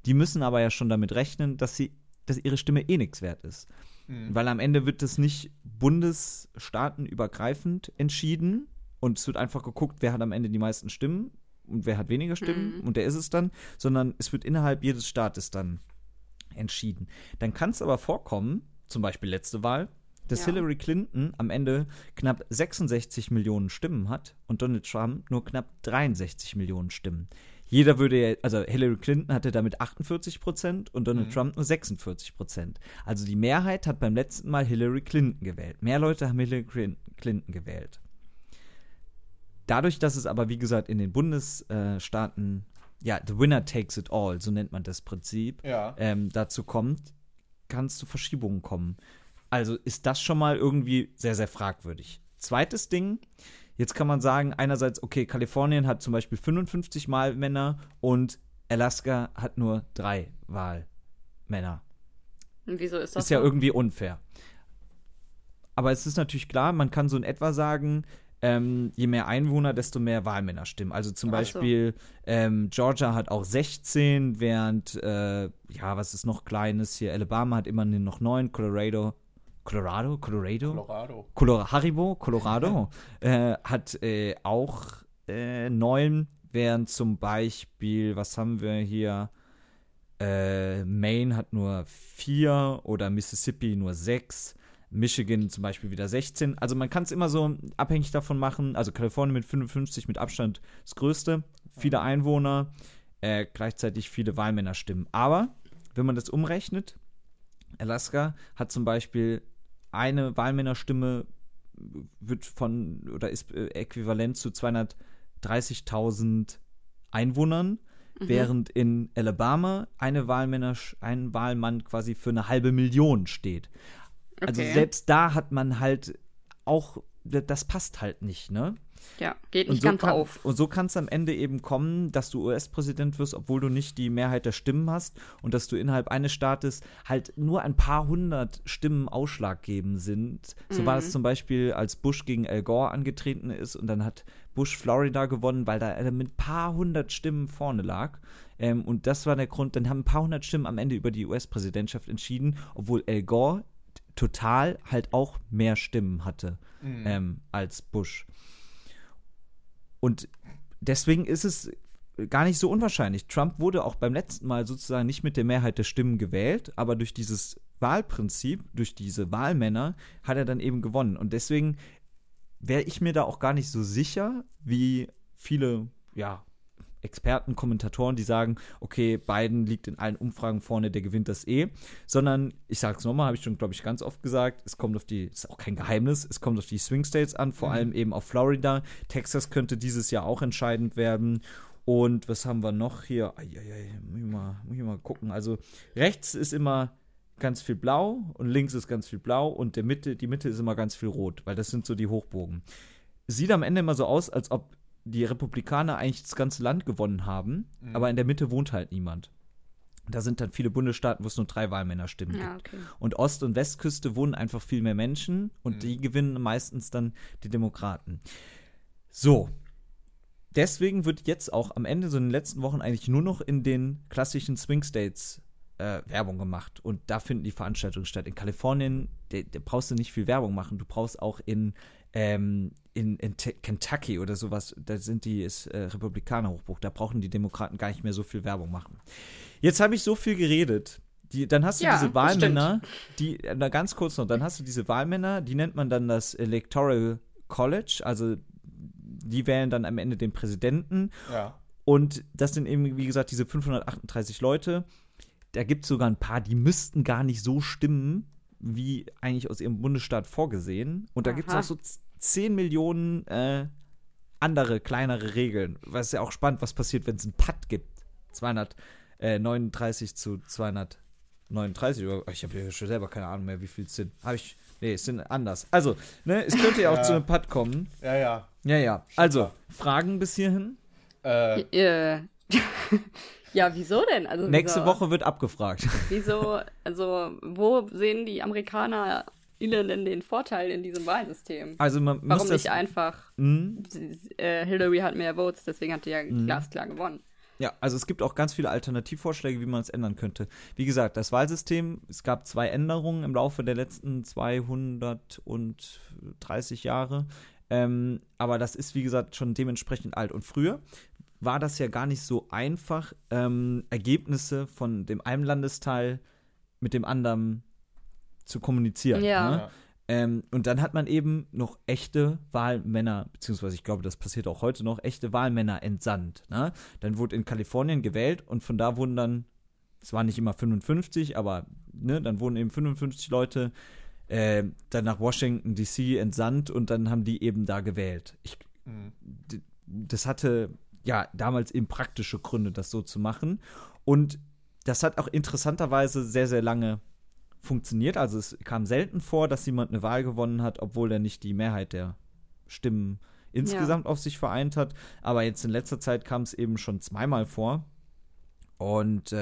Die müssen aber ja schon damit rechnen, dass ihre Stimme eh nichts wert ist. Mhm. Weil am Ende wird das nicht bundesstaatenübergreifend entschieden und es wird einfach geguckt, wer hat am Ende die meisten Stimmen und wer hat weniger Stimmen und der ist es dann, sondern es wird innerhalb jedes Staates dann entschieden. Dann kann es aber vorkommen, zum Beispiel letzte Wahl, dass Hillary Clinton am Ende knapp 66 Millionen Stimmen hat und Donald Trump nur knapp 63 Millionen Stimmen. Jeder würde ja, also Hillary Clinton hatte damit 48% und Donald Trump nur 46%. Also die Mehrheit hat beim letzten Mal Hillary Clinton gewählt. Mehr Leute haben Hillary Clinton gewählt. Dadurch, dass es aber, wie gesagt, in den Bundesstaaten, the winner takes it all, so nennt man das Prinzip, dazu kommt, kann es zu Verschiebungen kommen. Also ist das schon mal irgendwie sehr, sehr fragwürdig. Zweites Ding, jetzt kann man sagen, einerseits, okay, Kalifornien hat zum Beispiel 55 Wahlmänner und Alaska hat nur 3 Wahlmänner. Und wieso ist das? Ist ja irgendwie unfair. Aber es ist natürlich klar, man kann so in etwa sagen, je mehr Einwohner, desto mehr Wahlmänner stimmen. Also zum Beispiel Georgia hat auch 16, während, was ist noch Kleines hier? Alabama hat immerhin noch 9, Colorado hat auch 9, während zum Beispiel, was haben wir hier? Maine hat nur 4 oder Mississippi nur 6. Michigan zum Beispiel wieder 16. Also man kann es immer so abhängig davon machen. Also Kalifornien mit 55 mit Abstand das Größte. Viele Einwohner, gleichzeitig viele Wahlmänner stimmen. Aber wenn man das umrechnet, Alaska hat zum Beispiel eine Wahlmännerstimme ist äquivalent zu 230.000 Einwohnern. Während in Alabama ein Wahlmann quasi für eine halbe Million steht. Okay. Also selbst da hat man halt auch, das passt halt nicht, ne? Ja, geht nicht ganz auf. Und so kann es am Ende eben kommen, dass du US-Präsident wirst, obwohl du nicht die Mehrheit der Stimmen hast und dass du innerhalb eines Staates halt nur ein paar hundert Stimmen ausschlaggebend sind. So war es zum Beispiel, als Bush gegen Al Gore angetreten ist und dann hat Bush Florida gewonnen, weil da er mit ein paar hundert Stimmen vorne lag. Und das war der Grund, dann haben ein paar hundert Stimmen am Ende über die US-Präsidentschaft entschieden, obwohl Al Gore total halt auch mehr Stimmen hatte als Bush. Und deswegen ist es gar nicht so unwahrscheinlich. Trump wurde auch beim letzten Mal sozusagen nicht mit der Mehrheit der Stimmen gewählt, aber durch dieses Wahlprinzip, durch diese Wahlmänner, hat er dann eben gewonnen. Und deswegen wäre ich mir da auch gar nicht so sicher, wie viele, Experten, Kommentatoren, die sagen, okay, Biden liegt in allen Umfragen vorne, der gewinnt das eh, sondern, ich sag's nochmal, habe ich schon, glaube ich, ganz oft gesagt, ist auch kein Geheimnis, es kommt auf die Swing States an, vor allem eben auf Florida, Texas könnte dieses Jahr auch entscheidend werden und was haben wir noch hier, muss ich mal gucken, also rechts ist immer ganz viel blau und links ist ganz viel blau und die Mitte ist immer ganz viel rot, weil das sind so die Hochburgen. Sieht am Ende immer so aus, als ob die Republikaner eigentlich das ganze Land gewonnen haben, aber in der Mitte wohnt halt niemand. Da sind dann viele Bundesstaaten, wo es nur 3 Wahlmännerstimmen gibt. Ja, okay. Und Ost- und Westküste wohnen einfach viel mehr Menschen und die gewinnen meistens dann die Demokraten. So. Deswegen wird jetzt auch am Ende, so in den letzten Wochen, eigentlich nur noch in den klassischen Swing States Werbung gemacht. Und da finden die Veranstaltungen statt. In Kalifornien brauchst du nicht viel Werbung machen. Du brauchst auch in Kentucky oder sowas, da sind die Republikaner-Hochburg, da brauchen die Demokraten gar nicht mehr so viel Werbung machen. Jetzt habe ich so viel geredet. Dann hast du diese Wahlmänner, dann hast du diese Wahlmänner, die nennt man dann das Electoral College, also die wählen dann am Ende den Präsidenten. Ja. Und das sind eben, wie gesagt, diese 538 Leute. Da gibt es sogar ein paar, die müssten gar nicht so stimmen, wie eigentlich aus ihrem Bundesstaat vorgesehen. Und da gibt es auch so 10 Millionen andere, kleinere Regeln. Weil es ja auch spannend, was passiert, wenn es einen Putt gibt. 239 zu 239. Ich habe ja schon selber keine Ahnung mehr, wie viel es sind. Es sind anders. Also, ne, es könnte ja auch zu einem Putt kommen. Ja. Also, Fragen bis hierhin? Ja, wieso denn? Also nächste Woche wird abgefragt. Wieso, also wo sehen die Amerikaner denn den Vorteil in diesem Wahlsystem? Also man muss Hillary hat mehr Votes, deswegen hat die ja glasklar gewonnen. Ja, also es gibt auch ganz viele Alternativvorschläge, wie man es ändern könnte. Wie gesagt, das Wahlsystem, es gab 2 Änderungen im Laufe der letzten 230 Jahre. Aber das ist, wie gesagt, schon dementsprechend alt. Und früher war das ja gar nicht so einfach, Ergebnisse von dem einen Landesteil mit dem anderen zu kommunizieren. Ja. Ne? Und dann hat man eben noch echte Wahlmänner, beziehungsweise ich glaube, das passiert auch heute noch, echte Wahlmänner entsandt. Ne? Dann wurde in Kalifornien gewählt und von da wurden dann, es waren nicht immer 55, aber ne, dann wurden eben 55 Leute dann nach Washington D.C. entsandt und dann haben die eben da gewählt. Das hatte damals eben praktische Gründe, das so zu machen. Und das hat auch interessanterweise sehr, sehr lange funktioniert. Also es kam selten vor, dass jemand eine Wahl gewonnen hat, obwohl er nicht die Mehrheit der Stimmen insgesamt auf sich vereint hat. Aber jetzt in letzter Zeit kam es eben schon zweimal vor. Und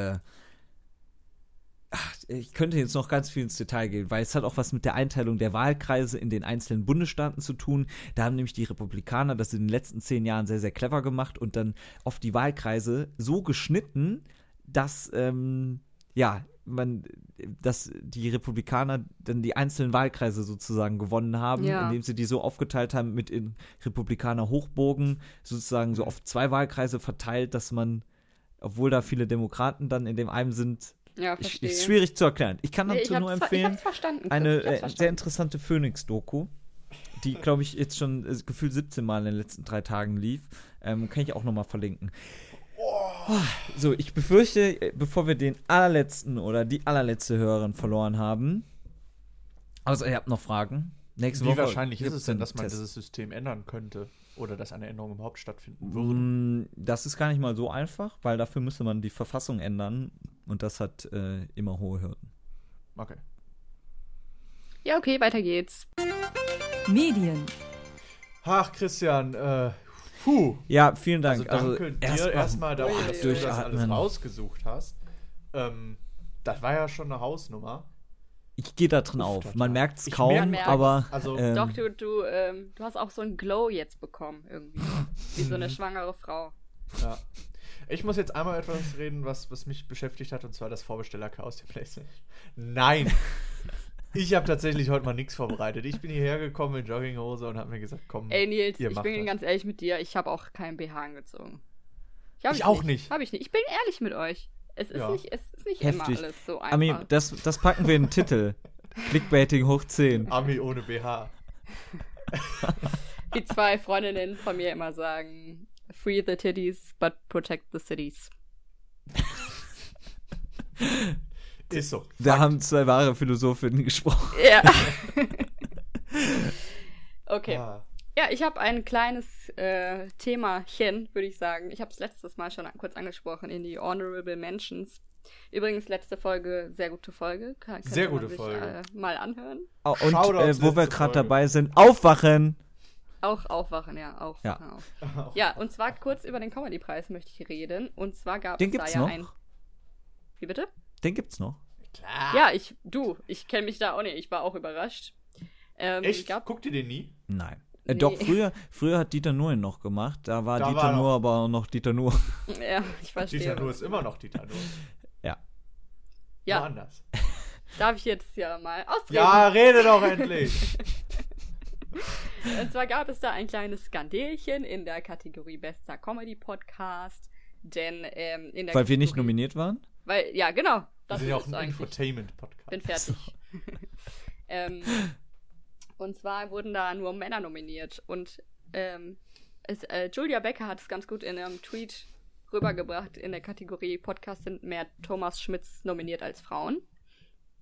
ich könnte jetzt noch ganz viel ins Detail gehen, weil es hat auch was mit der Einteilung der Wahlkreise in den einzelnen Bundesstaaten zu tun. Da haben nämlich die Republikaner das in den letzten 10 Jahren sehr, sehr clever gemacht und dann oft die Wahlkreise so geschnitten, dass dass die Republikaner dann die einzelnen Wahlkreise sozusagen gewonnen haben, indem sie die so aufgeteilt haben mit in Republikaner-Hochburgen, sozusagen so auf 2 Wahlkreise verteilt, dass man, obwohl da viele Demokraten dann in dem einen sind, ist schwierig zu erklären. Ich kann dazu nur empfehlen, eine sehr interessante Phoenix-Doku, die, glaube ich, jetzt schon gefühlt 17 Mal in den letzten 3 Tagen lief. Kann ich auch nochmal verlinken. So, ich befürchte, bevor wir den allerletzten oder die allerletzte Hörerin verloren haben, also ihr habt noch Fragen. Nächste Woche. Wie wahrscheinlich ist es denn, dass man dieses System ändern könnte? Oder dass eine Änderung überhaupt stattfinden würde? Das ist gar nicht mal so einfach, weil dafür müsste man die Verfassung ändern. Und das hat immer hohe Hürden. Okay. Ja, okay, weiter geht's. Medien. Ach, Christian, ja, vielen Dank. Also danke dir erstmal dafür, dass du das alles rausgesucht hast. Das war ja schon eine Hausnummer. Ich gehe da drin auf. Man merkt es kaum, aber... Also, doch, du hast auch so einen Glow jetzt bekommen, irgendwie. Wie so eine schwangere Frau. Ja. Ich muss jetzt einmal etwas reden, was mich beschäftigt hat, und zwar das Vorbestellerchaos der PlayStation. Nein! Ich habe tatsächlich heute mal nichts vorbereitet. Ich bin hierher gekommen in Jogginghose und habe mir gesagt, komm, ey Nils, ich bin ganz ehrlich mit dir, ich habe auch keinen BH angezogen. Ich auch nicht. Habe ich nicht. Ich bin ehrlich mit euch. Es ist nicht immer alles so einfach. Ami, das packen wir in den Titel. Clickbaiting hoch 10. Ami ohne BH. Wie 2 Freundinnen von mir immer sagen, free the titties, but protect the cities. Ist so. Da haben 2 wahre Philosophinnen gesprochen. Ja. Okay. Ja, ich habe ein kleines Themachen, würde ich sagen. Ich habe es letztes Mal schon kurz angesprochen in die Honorable Mentions. Übrigens, letzte Folge, sehr gute Folge. Sehr gute Folge. Mal anhören. Und wo wir gerade dabei sind, aufwachen! Auch aufwachen, ja. Ja, und zwar kurz über den Comedypreis möchte ich reden. Und zwar gab es da ja einen. Wie bitte? Den gibt's noch. Klar. Ja, ich kenne mich da auch nicht. Ich war auch überrascht. Echt? Guckt ihr den nie? Nein. Nee. Doch, früher hat Dieter Nuhr ihn noch gemacht. Da war Dieter Nuhr aber noch Dieter Nuhr. Ja, ich verstehe. Dieter Nuhr ist immer noch Dieter Nuhr. Ja. War anders. Darf ich jetzt ja mal ausreden? Ja, rede doch endlich! Und zwar gab es da ein kleines Skandelchen in der Kategorie Bester Comedy-Podcast. Denn in der Weil wir nicht nominiert waren? Weil, ja, genau. Das ist ja auch ein Infotainment-Podcast. Bin fertig. So. Und zwar wurden da nur Männer nominiert. Und Julia Becker hat es ganz gut in einem Tweet rübergebracht. In der Kategorie Podcast sind mehr Thomas Schmitz nominiert als Frauen.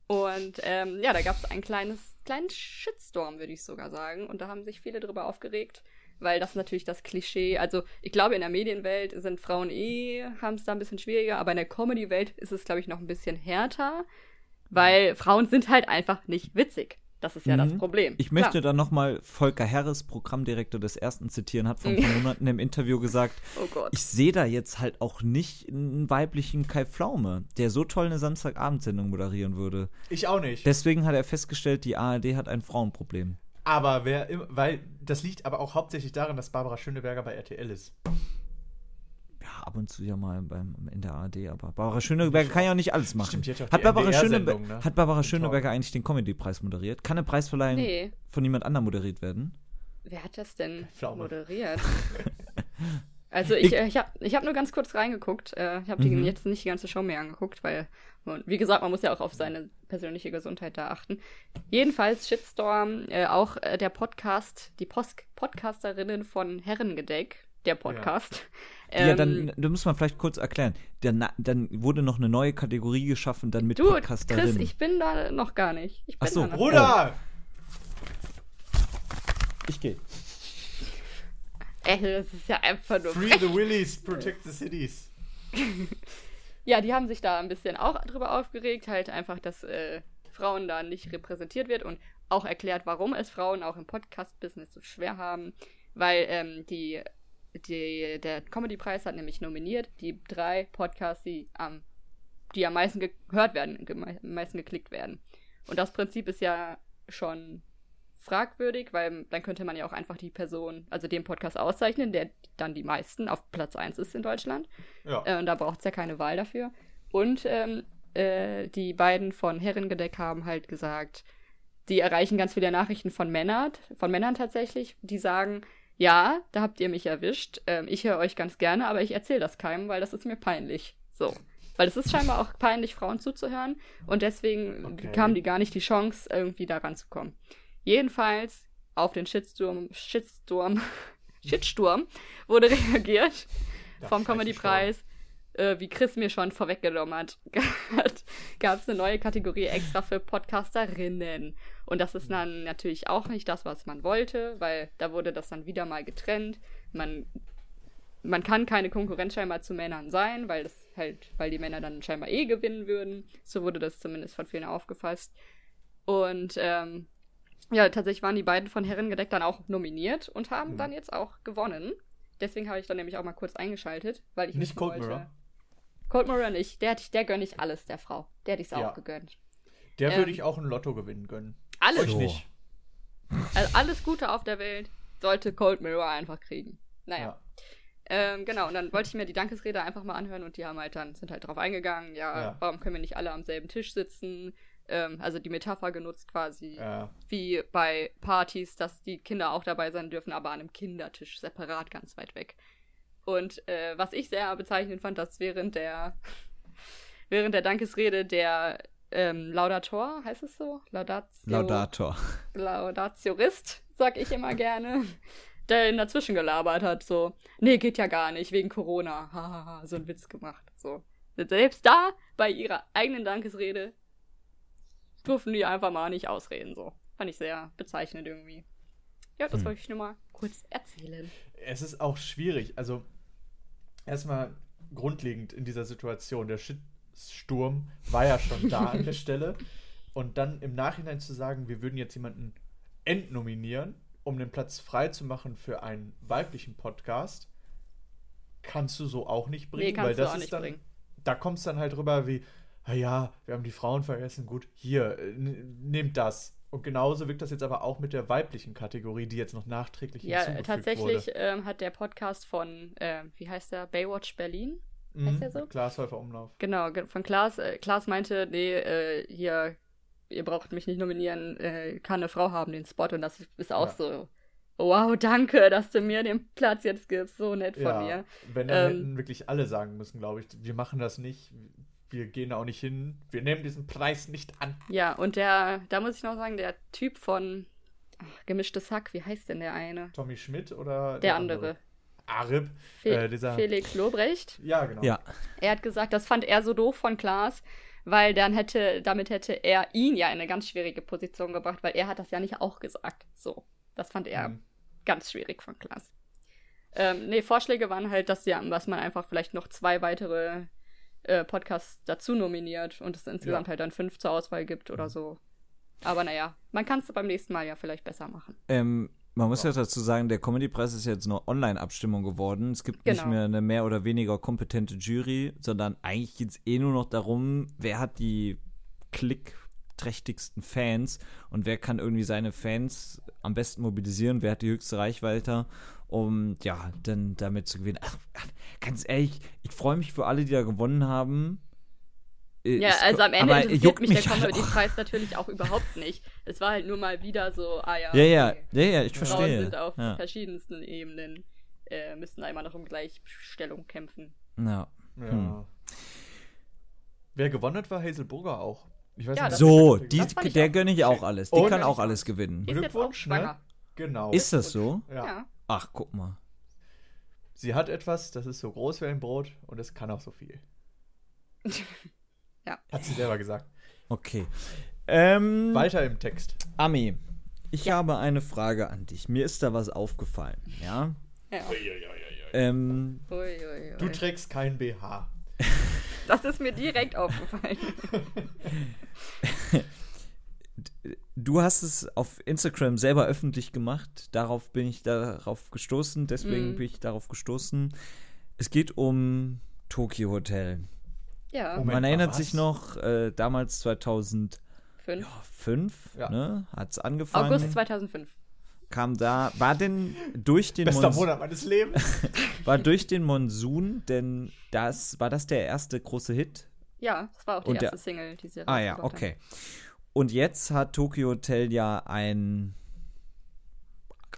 Und da gab es einen kleinen Shitstorm, würde ich sogar sagen. Und da haben sich viele drüber aufgeregt, weil das natürlich das Klischee, also ich glaube, in der Medienwelt sind Frauen haben es da ein bisschen schwieriger, aber in der Comedy-Welt ist es, glaube ich, noch ein bisschen härter, weil Frauen sind halt einfach nicht witzig. Das ist ja das Problem. Ich möchte dann nochmal Volker Herres, Programmdirektor des Ersten, zitieren, hat vor ein paar Monaten im Interview gesagt, ich sehe da jetzt halt auch nicht einen weiblichen Kai Pflaume, der so toll eine Samstagabendsendung moderieren würde. Ich auch nicht. Deswegen hat er festgestellt, die ARD hat ein Frauenproblem. Aber weil das liegt aber auch hauptsächlich daran, dass Barbara Schöneberger bei RTL ist. Ja, ab und zu ja mal in der ARD, aber Barbara Schöneberger kann ja auch nicht alles machen. Stimmt, die hat Barbara Schöneberger eigentlich den Comedypreis moderiert? Kann eine Preisverleihung von niemand anderem moderiert werden? Wer hat das denn moderiert? Also ich hab nur ganz kurz reingeguckt. Ich habe jetzt nicht die ganze Show mehr angeguckt, weil, wie gesagt, man muss ja auch auf seine persönliche Gesundheit da achten. Jedenfalls Shitstorm, auch der Podcast, die Podcasterinnen von Herrengedeck, der Podcast. Ja, da muss man vielleicht kurz erklären. Dann wurde noch eine neue Kategorie geschaffen, dann mit Podcasterin. Chris, ich bin da noch gar nicht. Ach so, Bruder! Ich gehe. Das ist ja einfach nur free the willies, protect the cities. Ja, die haben sich da ein bisschen auch drüber aufgeregt, halt einfach, dass Frauen da nicht repräsentiert wird und auch erklärt, warum es Frauen auch im Podcast-Business so schwer haben, weil der Comedy-Preis hat nämlich nominiert die 3 Podcasts, die am meisten gehört werden, am meisten geklickt werden. Und das Prinzip ist ja schon fragwürdig, weil dann könnte man ja auch einfach die Person, also den Podcast auszeichnen, der dann die meisten auf Platz 1 ist in Deutschland. Ja. Und da braucht es ja keine Wahl dafür. Und die beiden von Herrengedeck haben halt gesagt, die erreichen ganz viele Nachrichten von Männern tatsächlich, die sagen, ja, da habt ihr mich erwischt. Ich höre euch ganz gerne, aber ich erzähle das keinem, weil das ist mir peinlich. So. Weil es ist scheinbar auch peinlich, Frauen zuzuhören. Und deswegen haben die gar nicht die Chance, irgendwie da ranzukommen. Jedenfalls auf den Shitsturm wurde reagiert vom Comedypreis. Wie Chris mir schon vorweggenommen hat, gab es eine neue Kategorie extra für Podcasterinnen. Und das ist dann natürlich auch nicht das, was man wollte, weil da wurde das dann wieder mal getrennt. Man kann keine Konkurrenz scheinbar zu Männern sein, weil die Männer dann scheinbar gewinnen würden. So wurde das zumindest von vielen aufgefasst. Und tatsächlich waren die beiden von Herrengedeck dann auch nominiert und haben dann jetzt auch gewonnen. Deswegen habe ich dann nämlich auch mal kurz eingeschaltet, weil ich nicht Cold Mirror. Cold Mirror nicht. Der gönne ich alles, der Frau. Der hätte ich es auch gegönnt. Der würde ich auch ein Lotto gewinnen gönnen. Alles. Euch nicht. Also alles Gute auf der Welt sollte Cold Mirror einfach kriegen. Naja. Genau, und dann wollte ich mir die Dankesrede einfach mal anhören und die haben halt dann, sind halt drauf eingegangen, warum können wir nicht alle am selben Tisch sitzen? Also die Metapher genutzt quasi, wie bei Partys, dass die Kinder auch dabei sein dürfen, aber an einem Kindertisch, separat, ganz weit weg. Und was ich sehr bezeichnend fand, dass während der Dankesrede der Laudator, heißt es so? Laudator. Laudatioist, sag ich immer gerne, der ihn dazwischen gelabert hat, so, nee, geht ja gar nicht, wegen Corona, haha, so einen Witz gemacht, so. Selbst da, bei ihrer eigenen Dankesrede, durften die einfach mal nicht ausreden, so. Fand ich sehr bezeichnend irgendwie. Ja, das wollte ich nur mal kurz erzählen. Es ist auch schwierig, also erstmal grundlegend in dieser Situation, der Shitsturm war ja schon da an der Stelle und dann im Nachhinein zu sagen, wir würden jetzt jemanden entnominieren, um den Platz frei zu machen für einen weiblichen Podcast, kannst du so auch nicht bringen, weil das ist dann, da kommst dann halt rüber wie, naja, wir haben die Frauen vergessen, gut, hier, nehmt das. Und genauso wirkt das jetzt aber auch mit der weiblichen Kategorie, die jetzt noch nachträglich hinzugefügt wurde. Ja, tatsächlich hat der Podcast von, wie heißt der, Baywatch Berlin? Heißt der so? Klaas Heufer-Umlauf. Genau, von Klaas. Klaas meinte, nee, hier, ihr braucht mich nicht nominieren, kann eine Frau haben, den Spot. Und das ist auch so, wow, danke, dass du mir den Platz jetzt gibst, so nett von mir. Wenn dann hätten wirklich alle sagen müssen, glaube ich, wir machen das nicht, wir gehen auch nicht hin, wir nehmen diesen Preis nicht an. Ja, und da muss ich noch sagen, der Typ von Gemischtes Hack, wie heißt denn der eine? Tommy Schmidt oder der andere? Arib. Felix Lobrecht. Ja, genau. Ja. Er hat gesagt, das fand er so doof von Klaas, weil damit hätte er ihn ja in eine ganz schwierige Position gebracht, weil er hat das ja nicht auch gesagt. So, das fand er ganz schwierig von Klaas. Vorschläge waren halt, dass man einfach vielleicht noch zwei weitere Podcasts dazu nominiert und es insgesamt halt dann 5 zur Auswahl gibt oder so. Aber naja, man kann es beim nächsten Mal ja vielleicht besser machen. Man muss ja dazu sagen, der Comedypreis ist jetzt eine Online-Abstimmung geworden. Es gibt nicht mehr eine mehr oder weniger kompetente Jury, sondern eigentlich geht es nur noch darum, wer hat die klickträchtigsten Fans und wer kann irgendwie seine Fans am besten mobilisieren, wer hat die höchste Reichweite, um dann damit zu gewinnen. Ach, ganz ehrlich, ich freue mich für alle, die da gewonnen haben. Ja, also am Ende interessiert mich der Comedy-Preis natürlich auch überhaupt nicht. Es war halt nur mal wieder so, ich verstehe. Frauen sind auf verschiedensten Ebenen, müssen da immer noch um Gleichstellung kämpfen. Ja. Wer gewonnen hat, war Hazel Burger auch. Ich weiß nicht, so, der gönne ich auch alles. Die kann auch alles gewinnen. Ist jetzt auch schwanger. Genau. Ist das so? Ja. Ach, guck mal. Sie hat etwas, das ist so groß wie ein Brot und es kann auch so viel. Ja. Hat sie selber gesagt. Okay. Weiter im Text. Ami, ich habe eine Frage an dich. Mir ist da was aufgefallen, ja. Du trägst kein BH. Das ist mir direkt aufgefallen. Du hast es auf Instagram selber öffentlich gemacht. Deswegen bin ich darauf gestoßen. Es geht um Tokio Hotel. Ja. Moment, man erinnert sich noch, damals 2005, ne, hat es angefangen. August 2005. War durch den Monsun, denn war das der erste große Hit? Ja, das war auch die erste Single, die sie okay. Und jetzt hat Tokio Hotel ja ein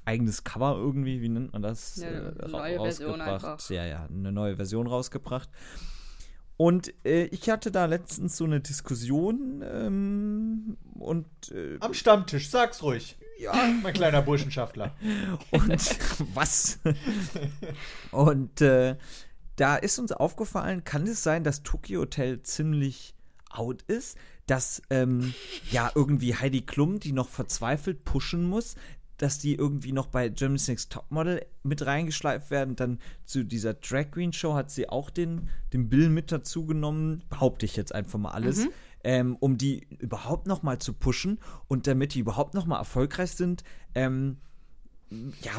eigenes Cover irgendwie, wie nennt man das? Eine neue Version rausgebracht. Und ich hatte da letztens so eine Diskussion am Stammtisch, sag's ruhig. Ja, mein kleiner Burschenschaftler. Und was? Und da ist uns aufgefallen, kann es sein, dass Tokio Hotel ziemlich out ist? Dass irgendwie Heidi Klum, die noch verzweifelt pushen muss, dass die irgendwie noch bei Germany's Next Topmodel mit reingeschleift werden. Dann zu dieser Drag Queen Show hat sie auch den Bill mit dazu genommen, behaupte ich jetzt einfach mal alles, um die überhaupt noch mal zu pushen. Und damit die überhaupt noch mal erfolgreich sind,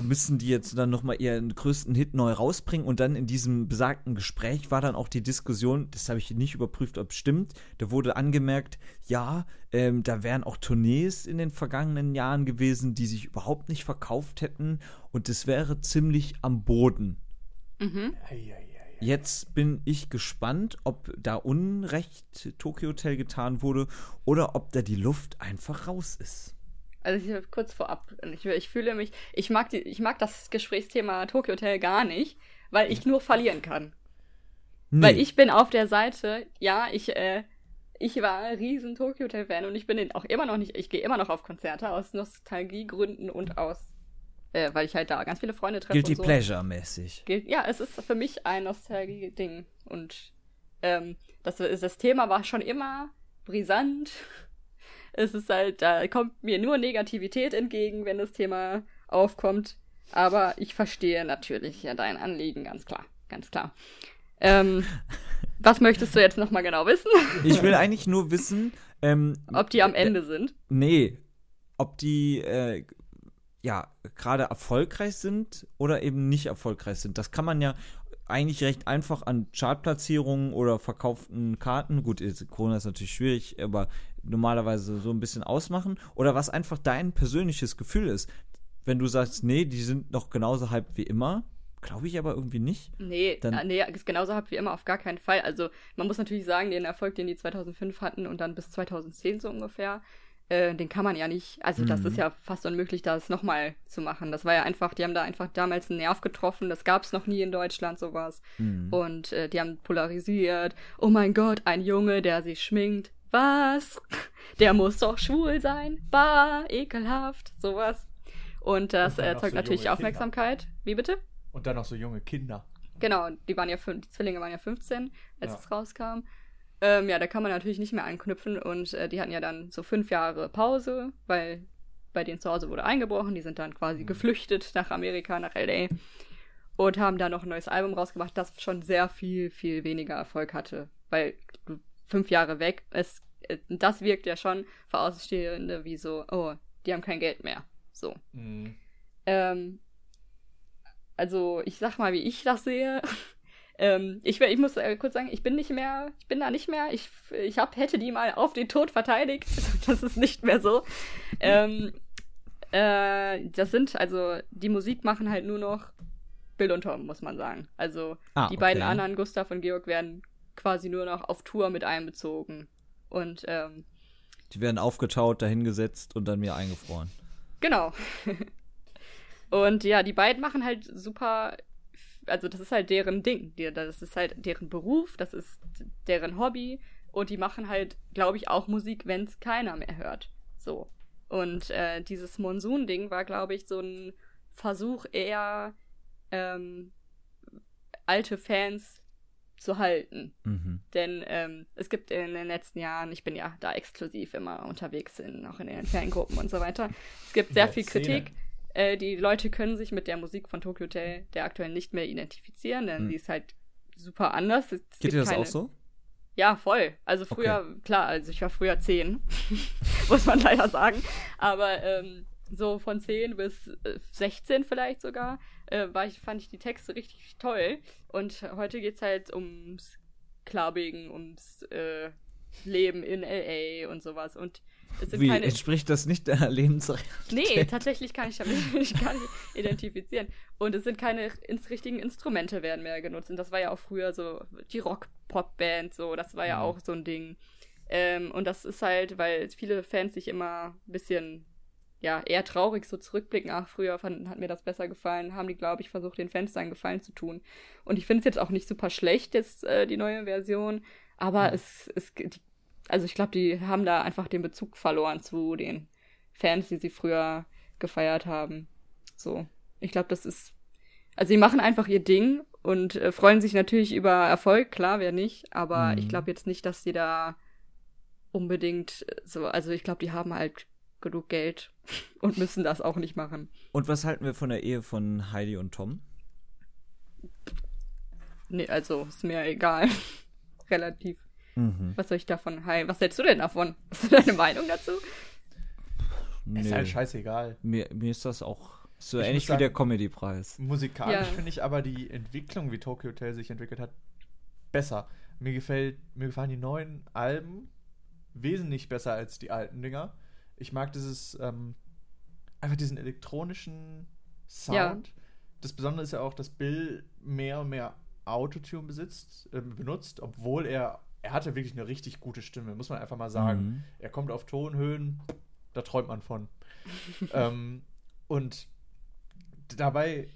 müssen die jetzt dann noch mal ihren größten Hit neu rausbringen. Und dann in diesem besagten Gespräch war dann auch die Diskussion, das habe ich nicht überprüft, ob es stimmt, da wurde angemerkt, da wären auch Tournees in den vergangenen Jahren gewesen, die sich überhaupt nicht verkauft hätten und das wäre ziemlich am Boden. Mhm. Jetzt bin ich gespannt, ob da Unrecht Tokio Hotel getan wurde oder ob da die Luft einfach raus ist. Also kurz vorab, ich mag das Gesprächsthema Tokio Hotel gar nicht, weil ich nur verlieren kann. Nee. Weil ich bin auf der Seite, ich war riesen Tokio Hotel Fan und ich bin auch immer noch nicht, ich gehe immer noch auf Konzerte aus Nostalgiegründen und weil ich halt da ganz viele Freunde treffe. Guilty Pleasure mäßig. Ja, es ist für mich ein Nostalgie-Ding und das Thema war schon immer brisant. Es ist halt, da kommt mir nur Negativität entgegen, wenn das Thema aufkommt. Aber ich verstehe natürlich dein Anliegen, ganz klar. Ganz klar. Was möchtest du jetzt nochmal genau wissen? Ich will eigentlich nur wissen, ob die am Ende sind. Nee, ob die ja, gerade erfolgreich sind oder eben nicht erfolgreich sind. Das kann man ja eigentlich recht einfach an Chartplatzierungen oder verkauften Karten, gut, Corona ist natürlich schwierig, aber normalerweise so ein bisschen ausmachen, oder was einfach dein persönliches Gefühl ist. Wenn du sagst, nee, die sind noch genauso hyped wie immer, glaube ich aber irgendwie nicht. Nee, ist genauso hyped wie immer auf gar keinen Fall. Also man muss natürlich sagen, den Erfolg, den die 2005 hatten und dann bis 2010 so ungefähr, den kann man ja nicht, also das ist ja fast unmöglich, das nochmal zu machen. Das war ja einfach, die haben da einfach damals einen Nerv getroffen, das gab es noch nie in Deutschland, sowas. Und die haben polarisiert, oh mein Gott, ein Junge, der sich schminkt, was? Der muss doch schwul sein, bah, ekelhaft, sowas. Und das erzeugt natürlich Aufmerksamkeit. Kinder. Wie bitte? Und dann noch so junge Kinder. Genau, die waren ja die Zwillinge waren ja 15, als es rauskam. Ja, da kann man natürlich nicht mehr anknüpfen und die hatten ja dann so 5 Jahre Pause, weil bei denen zu Hause wurde eingebrochen, die sind dann quasi geflüchtet nach Amerika, nach L.A. und haben da noch ein neues Album rausgemacht, das schon sehr viel, viel weniger Erfolg hatte, weil 5 Jahre weg, das wirkt ja schon für Außenstehende wie so, oh, die haben kein Geld mehr, so. Also ich sag mal, wie ich das sehe. Ich muss kurz sagen, ich bin da nicht mehr, hätte die mal auf den Tod verteidigt, das ist nicht mehr so. Die Musik machen halt nur noch Bill und Tom, muss man sagen. Also die beiden anderen, Gustav und Georg, werden quasi nur noch auf Tour mit einbezogen. Und die werden aufgetaut, dahingesetzt und dann wieder eingefroren. Genau. Und ja, die beiden machen halt super. Also das ist halt deren Ding, das ist halt deren Beruf, das ist deren Hobby und die machen halt, glaube ich, auch Musik, wenn es keiner mehr hört. So. Und dieses Monsun-Ding war, glaube ich, so ein Versuch, eher alte Fans zu halten. Denn es gibt in den letzten Jahren, ich bin ja da exklusiv immer unterwegs, auch in den Fangruppen und so weiter, es gibt sehr viel Kritik. Die Leute können sich mit der Musik von Tokio Hotel, der aktuell, nicht mehr identifizieren, denn sie ist halt super anders. Geht dir das auch so? Ja, voll. Also früher, klar, also ich war früher 10, muss man leider sagen. Aber so von 10 bis 16 vielleicht sogar, fand ich die Texte richtig toll. Und heute geht's halt ums Klabegen, ums Leben in L.A. und sowas. Und entspricht das nicht der Lebensrealität? Nee, tatsächlich kann ich damit nicht identifizieren. Und es sind keine richtigen Instrumente werden mehr genutzt. Und das war ja auch früher so die Rock-Pop-Band, so, das war ja auch so ein Ding. Und das ist halt, weil viele Fans sich immer ein bisschen, ja, eher traurig so zurückblicken. Ach, früher hat mir das besser gefallen. Haben die, glaube ich, versucht, den Fans einen Gefallen zu tun. Und ich finde es jetzt auch nicht super schlecht, jetzt die neue Version. Aber also ich glaube, die haben da einfach den Bezug verloren zu den Fans, die sie früher gefeiert haben. So, ich glaube, das ist... Also sie machen einfach ihr Ding und freuen sich natürlich über Erfolg, klar, wer nicht. Aber ich glaube jetzt nicht, dass die da unbedingt so... Also ich glaube, die haben halt genug Geld und müssen das auch nicht machen. Und was halten wir von der Ehe von Heidi und Tom? Nee, also ist mir egal. Relativ. Was soll ich davon halten? Was hältst du denn davon? Hast du deine Meinung dazu? Nee. Ist halt scheißegal. Mir ist das auch so ähnlich wie der Comedypreis. Musikalisch finde ich aber die Entwicklung, wie Tokio Hotel sich entwickelt hat, besser. Mir gefallen die neuen Alben wesentlich besser als die alten Dinger. Ich mag dieses einfach diesen elektronischen Sound. Ja. Das Besondere ist ja auch, dass Bill mehr und mehr Autotune benutzt, obwohl er hatte wirklich eine richtig gute Stimme, muss man einfach mal sagen. Er kommt auf Tonhöhen, da träumt man von. Und dabei,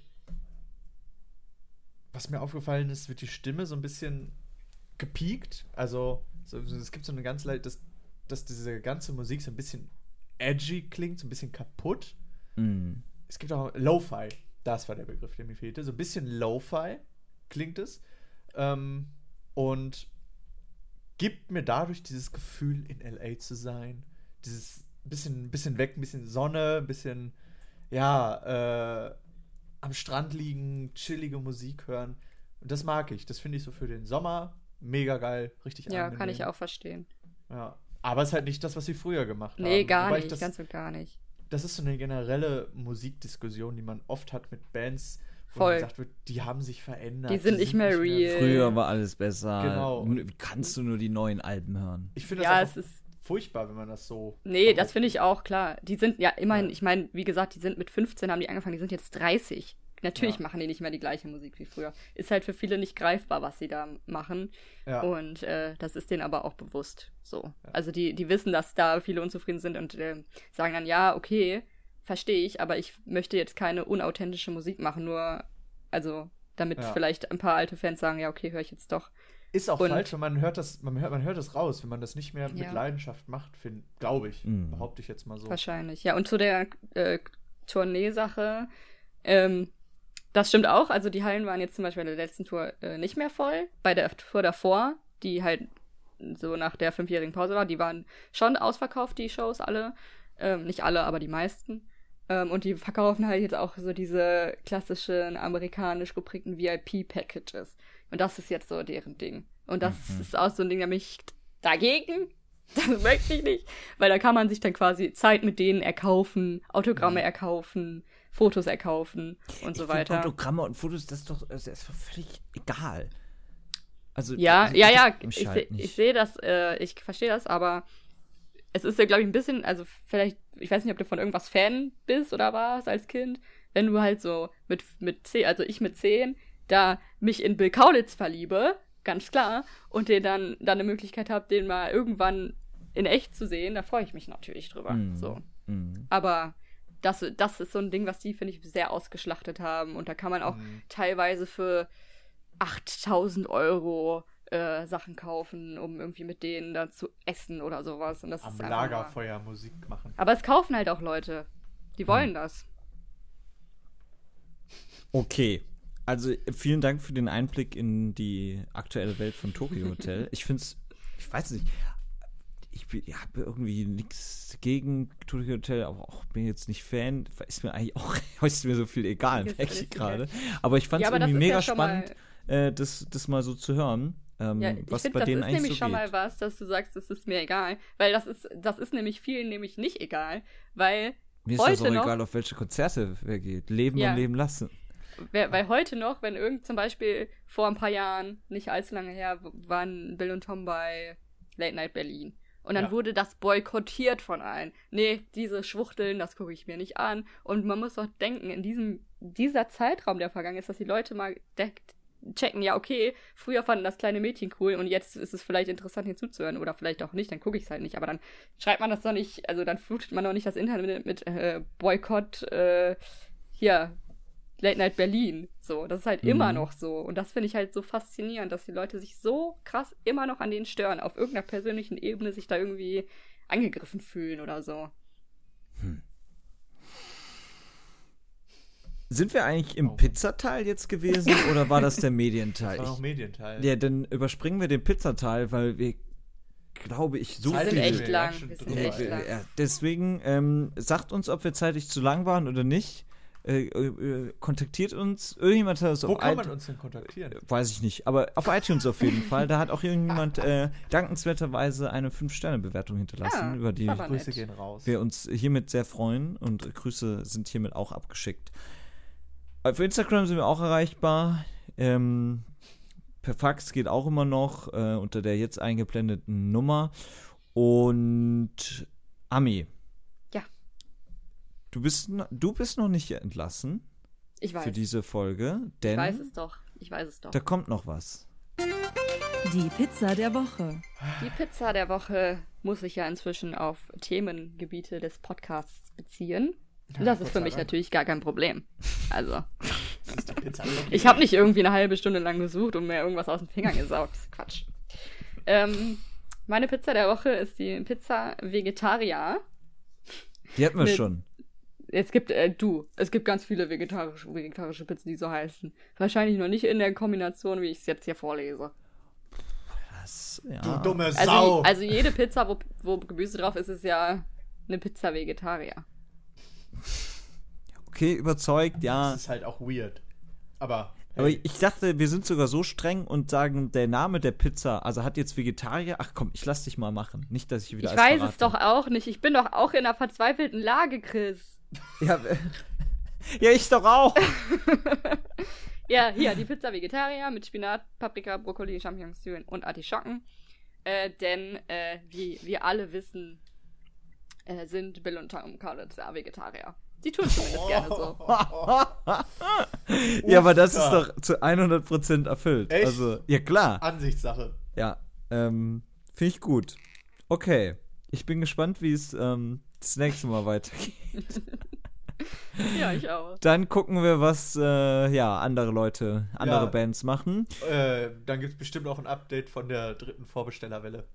was mir aufgefallen ist, wird die Stimme so ein bisschen gepiekt. Also es gibt so eine ganz leichte, dass diese ganze Musik so ein bisschen edgy klingt, so ein bisschen kaputt. Es gibt auch Lo-Fi, das war der Begriff, der mir fehlte. So ein bisschen Lo-Fi klingt es. Und gibt mir dadurch dieses Gefühl, in L.A. zu sein. Dieses bisschen weg, ein bisschen Sonne, ein bisschen, am Strand liegen, chillige Musik hören. Und das mag ich. Das finde ich so für den Sommer mega geil, richtig angenehm. Ja, kann ich auch verstehen. Ja, aber es ist halt nicht das, was sie früher gemacht haben. Nee, gar nicht, ganz und gar nicht. das ist so eine generelle Musikdiskussion, die man oft hat mit Bands, wo gesagt wird, die haben sich verändert. Die sind nicht mehr real. Früher war alles besser. Genau. Kannst du nur die neuen Alben hören? Ich finde das es ist furchtbar, wenn man das so... Nee, das finde ich auch, klar. Die sind ja immerhin, ich meine, wie gesagt, die sind mit 15, haben die angefangen, die sind jetzt 30. Natürlich machen die nicht mehr die gleiche Musik wie früher. Ist halt für viele nicht greifbar, was sie da machen. Ja. Und das ist denen aber auch bewusst so. Ja. Also die wissen, dass da viele unzufrieden sind und sagen dann, ja, okay, verstehe ich, aber ich möchte jetzt keine unauthentische Musik machen, nur also damit vielleicht ein paar alte Fans sagen, ja, okay, höre ich jetzt doch. Ist auch falsch, wenn man hört das, man hört das raus, wenn man das nicht mehr mit Leidenschaft macht, glaube ich, behaupte ich jetzt mal so. Wahrscheinlich, ja. Und zu der Tournee-Sache, das stimmt auch. Also die Hallen waren jetzt zum Beispiel bei der letzten Tour nicht mehr voll. Bei der Tour davor, die halt so nach der 5-jährigen Pause war, die waren schon ausverkauft, die Shows alle. Nicht alle, aber die meisten. Und die verkaufen halt jetzt auch so diese klassischen amerikanisch geprägten VIP-Packages. Und das ist jetzt so deren Ding. Und das ist auch so ein Ding, da bin ich dagegen. Das möchte ich nicht. Weil da kann man sich dann quasi Zeit mit denen erkaufen, Autogramme erkaufen, Fotos erkaufen und so weiter. Autogramme und Fotos, das ist doch völlig egal. Also ich sehe das, ich verstehe das, aber es ist ja, glaube ich, ein bisschen, also vielleicht, ich weiß nicht, ob du von irgendwas Fan bist oder warst als Kind, wenn du halt so mit 10, da mich in Bill Kaulitz verliebe, ganz klar, und den dann eine Möglichkeit habe, den mal irgendwann in echt zu sehen, da freue ich mich natürlich drüber. Aber das ist so ein Ding, was die, finde ich, sehr ausgeschlachtet haben. Und da kann man auch teilweise für 8.000 Euro Sachen kaufen, um irgendwie mit denen da zu essen oder sowas. Und das am ist Lagerfeuer mal. Musik machen. Aber es kaufen halt auch Leute. Die wollen das. Okay. Also vielen Dank für den Einblick in die aktuelle Welt von Tokio Hotel. Ich finde es, ich weiß nicht, ich habe irgendwie nichts gegen Tokio Hotel, aber auch bin jetzt nicht Fan. Ist mir eigentlich auch heute mir so viel egal, merke ich gerade. Aber ich fand es irgendwie mega spannend, das mal so zu hören, was bei denen eigentlich so geht. Ich finde, das ist nämlich schon mal was, dass du sagst, das ist mir egal. Weil das ist nämlich vielen nämlich nicht egal, weil mir ist das auch egal, auf welche Konzerte wer geht. Leben und leben lassen. Weil heute noch, wenn zum Beispiel vor ein paar Jahren, nicht allzu lange her, waren Bill und Tom bei Late Night Berlin. Und dann wurde das boykottiert von allen. Nee, diese Schwuchteln, das gucke ich mir nicht an. Und man muss doch denken, in dieser Zeitraum, der vergangen ist, dass die Leute mal checken, ja okay, früher fanden das kleine Mädchen cool und jetzt ist es vielleicht interessant hinzuzuhören oder vielleicht auch nicht, dann gucke ich es halt nicht. Aber dann schreibt man das doch nicht, also dann flutet man doch nicht das Internet mit Boykott, hier, Late Night Berlin, so, das ist halt immer noch so und das finde ich halt so faszinierend, dass die Leute sich so krass immer noch an denen stören, auf irgendeiner persönlichen Ebene sich da irgendwie angegriffen fühlen oder so. Sind wir eigentlich im Pizzateil jetzt gewesen oder war das der Medienteil? Das war auch Medienteil. Ja, dann überspringen wir den Pizzateil, weil wir, glaube ich, so viel. Wir sind echt lang. Ja, deswegen sagt uns, ob wir zeitlich zu lang waren oder nicht. Kontaktiert uns. Irgendjemand hat das. Wo kann man uns denn kontaktieren? Weiß ich nicht, aber auf iTunes auf jeden Fall. Da hat auch irgendjemand dankenswerterweise eine 5-Sterne-Bewertung hinterlassen, über die Grüße gehen raus. Wir uns hiermit sehr freuen und Grüße sind hiermit auch abgeschickt. Auf Instagram sind wir auch erreichbar. Per Fax geht auch immer noch unter der jetzt eingeblendeten Nummer. Und Ami. Du bist noch nicht entlassen. Ich weiß. Für diese Folge, denn ich weiß es doch. Da kommt noch was. Die Pizza der Woche. Die Pizza der Woche muss sich ja inzwischen auf Themengebiete des Podcasts beziehen. Ja, das ist für mich natürlich gar kein Problem. Also, das ist die Pizza. Ich habe nicht irgendwie eine halbe Stunde lang gesucht und mir irgendwas aus den Fingern gesaugt. Das ist Quatsch. Meine Pizza der Woche ist die Pizza Vegetarier. Die hatten wir schon. Es gibt ganz viele vegetarische Pizzen, die so heißen. Wahrscheinlich noch nicht in der Kombination, wie ich es jetzt hier vorlese. Was? Ja. Du dumme Sau! Also jede Pizza, wo Gemüse drauf ist, ist ja eine Pizza Vegetarier. Okay, überzeugt, ja. Das ist halt auch weird. Aber Aber ich dachte, wir sind sogar so streng und sagen, der Name der Pizza, also hat jetzt Vegetarier, ach komm, ich lass dich mal machen. Nicht, dass ich wieder alles verrate. Ich weiß es doch auch nicht. Ich bin doch auch in einer verzweifelten Lage, Chris. Ja, ich doch auch. Ja, hier, die Pizza Vegetarier mit Spinat, Paprika, Brokkoli, Champignons und Artischocken. Denn wie wir alle wissen, sind Bill und Tom Kaulitz ja Vegetarier. Die tun zumindest gerne so. Ja, aber das ist doch zu 100% erfüllt. Echt? Also, ja, klar. Ansichtssache. Ja, finde ich gut. Okay, ich bin gespannt, wie es das nächste Mal weitergeht. Ja, ich auch. Dann gucken wir, was andere Bands machen. Dann gibt es bestimmt auch ein Update von der dritten Vorbestellerwelle.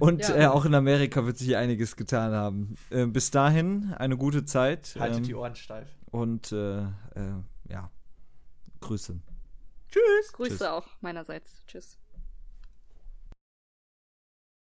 Auch in Amerika wird sich einiges getan haben. Bis dahin, eine gute Zeit. Haltet die Ohren steif. Und Grüße. Tschüss. Grüße auch meinerseits. Tschüss.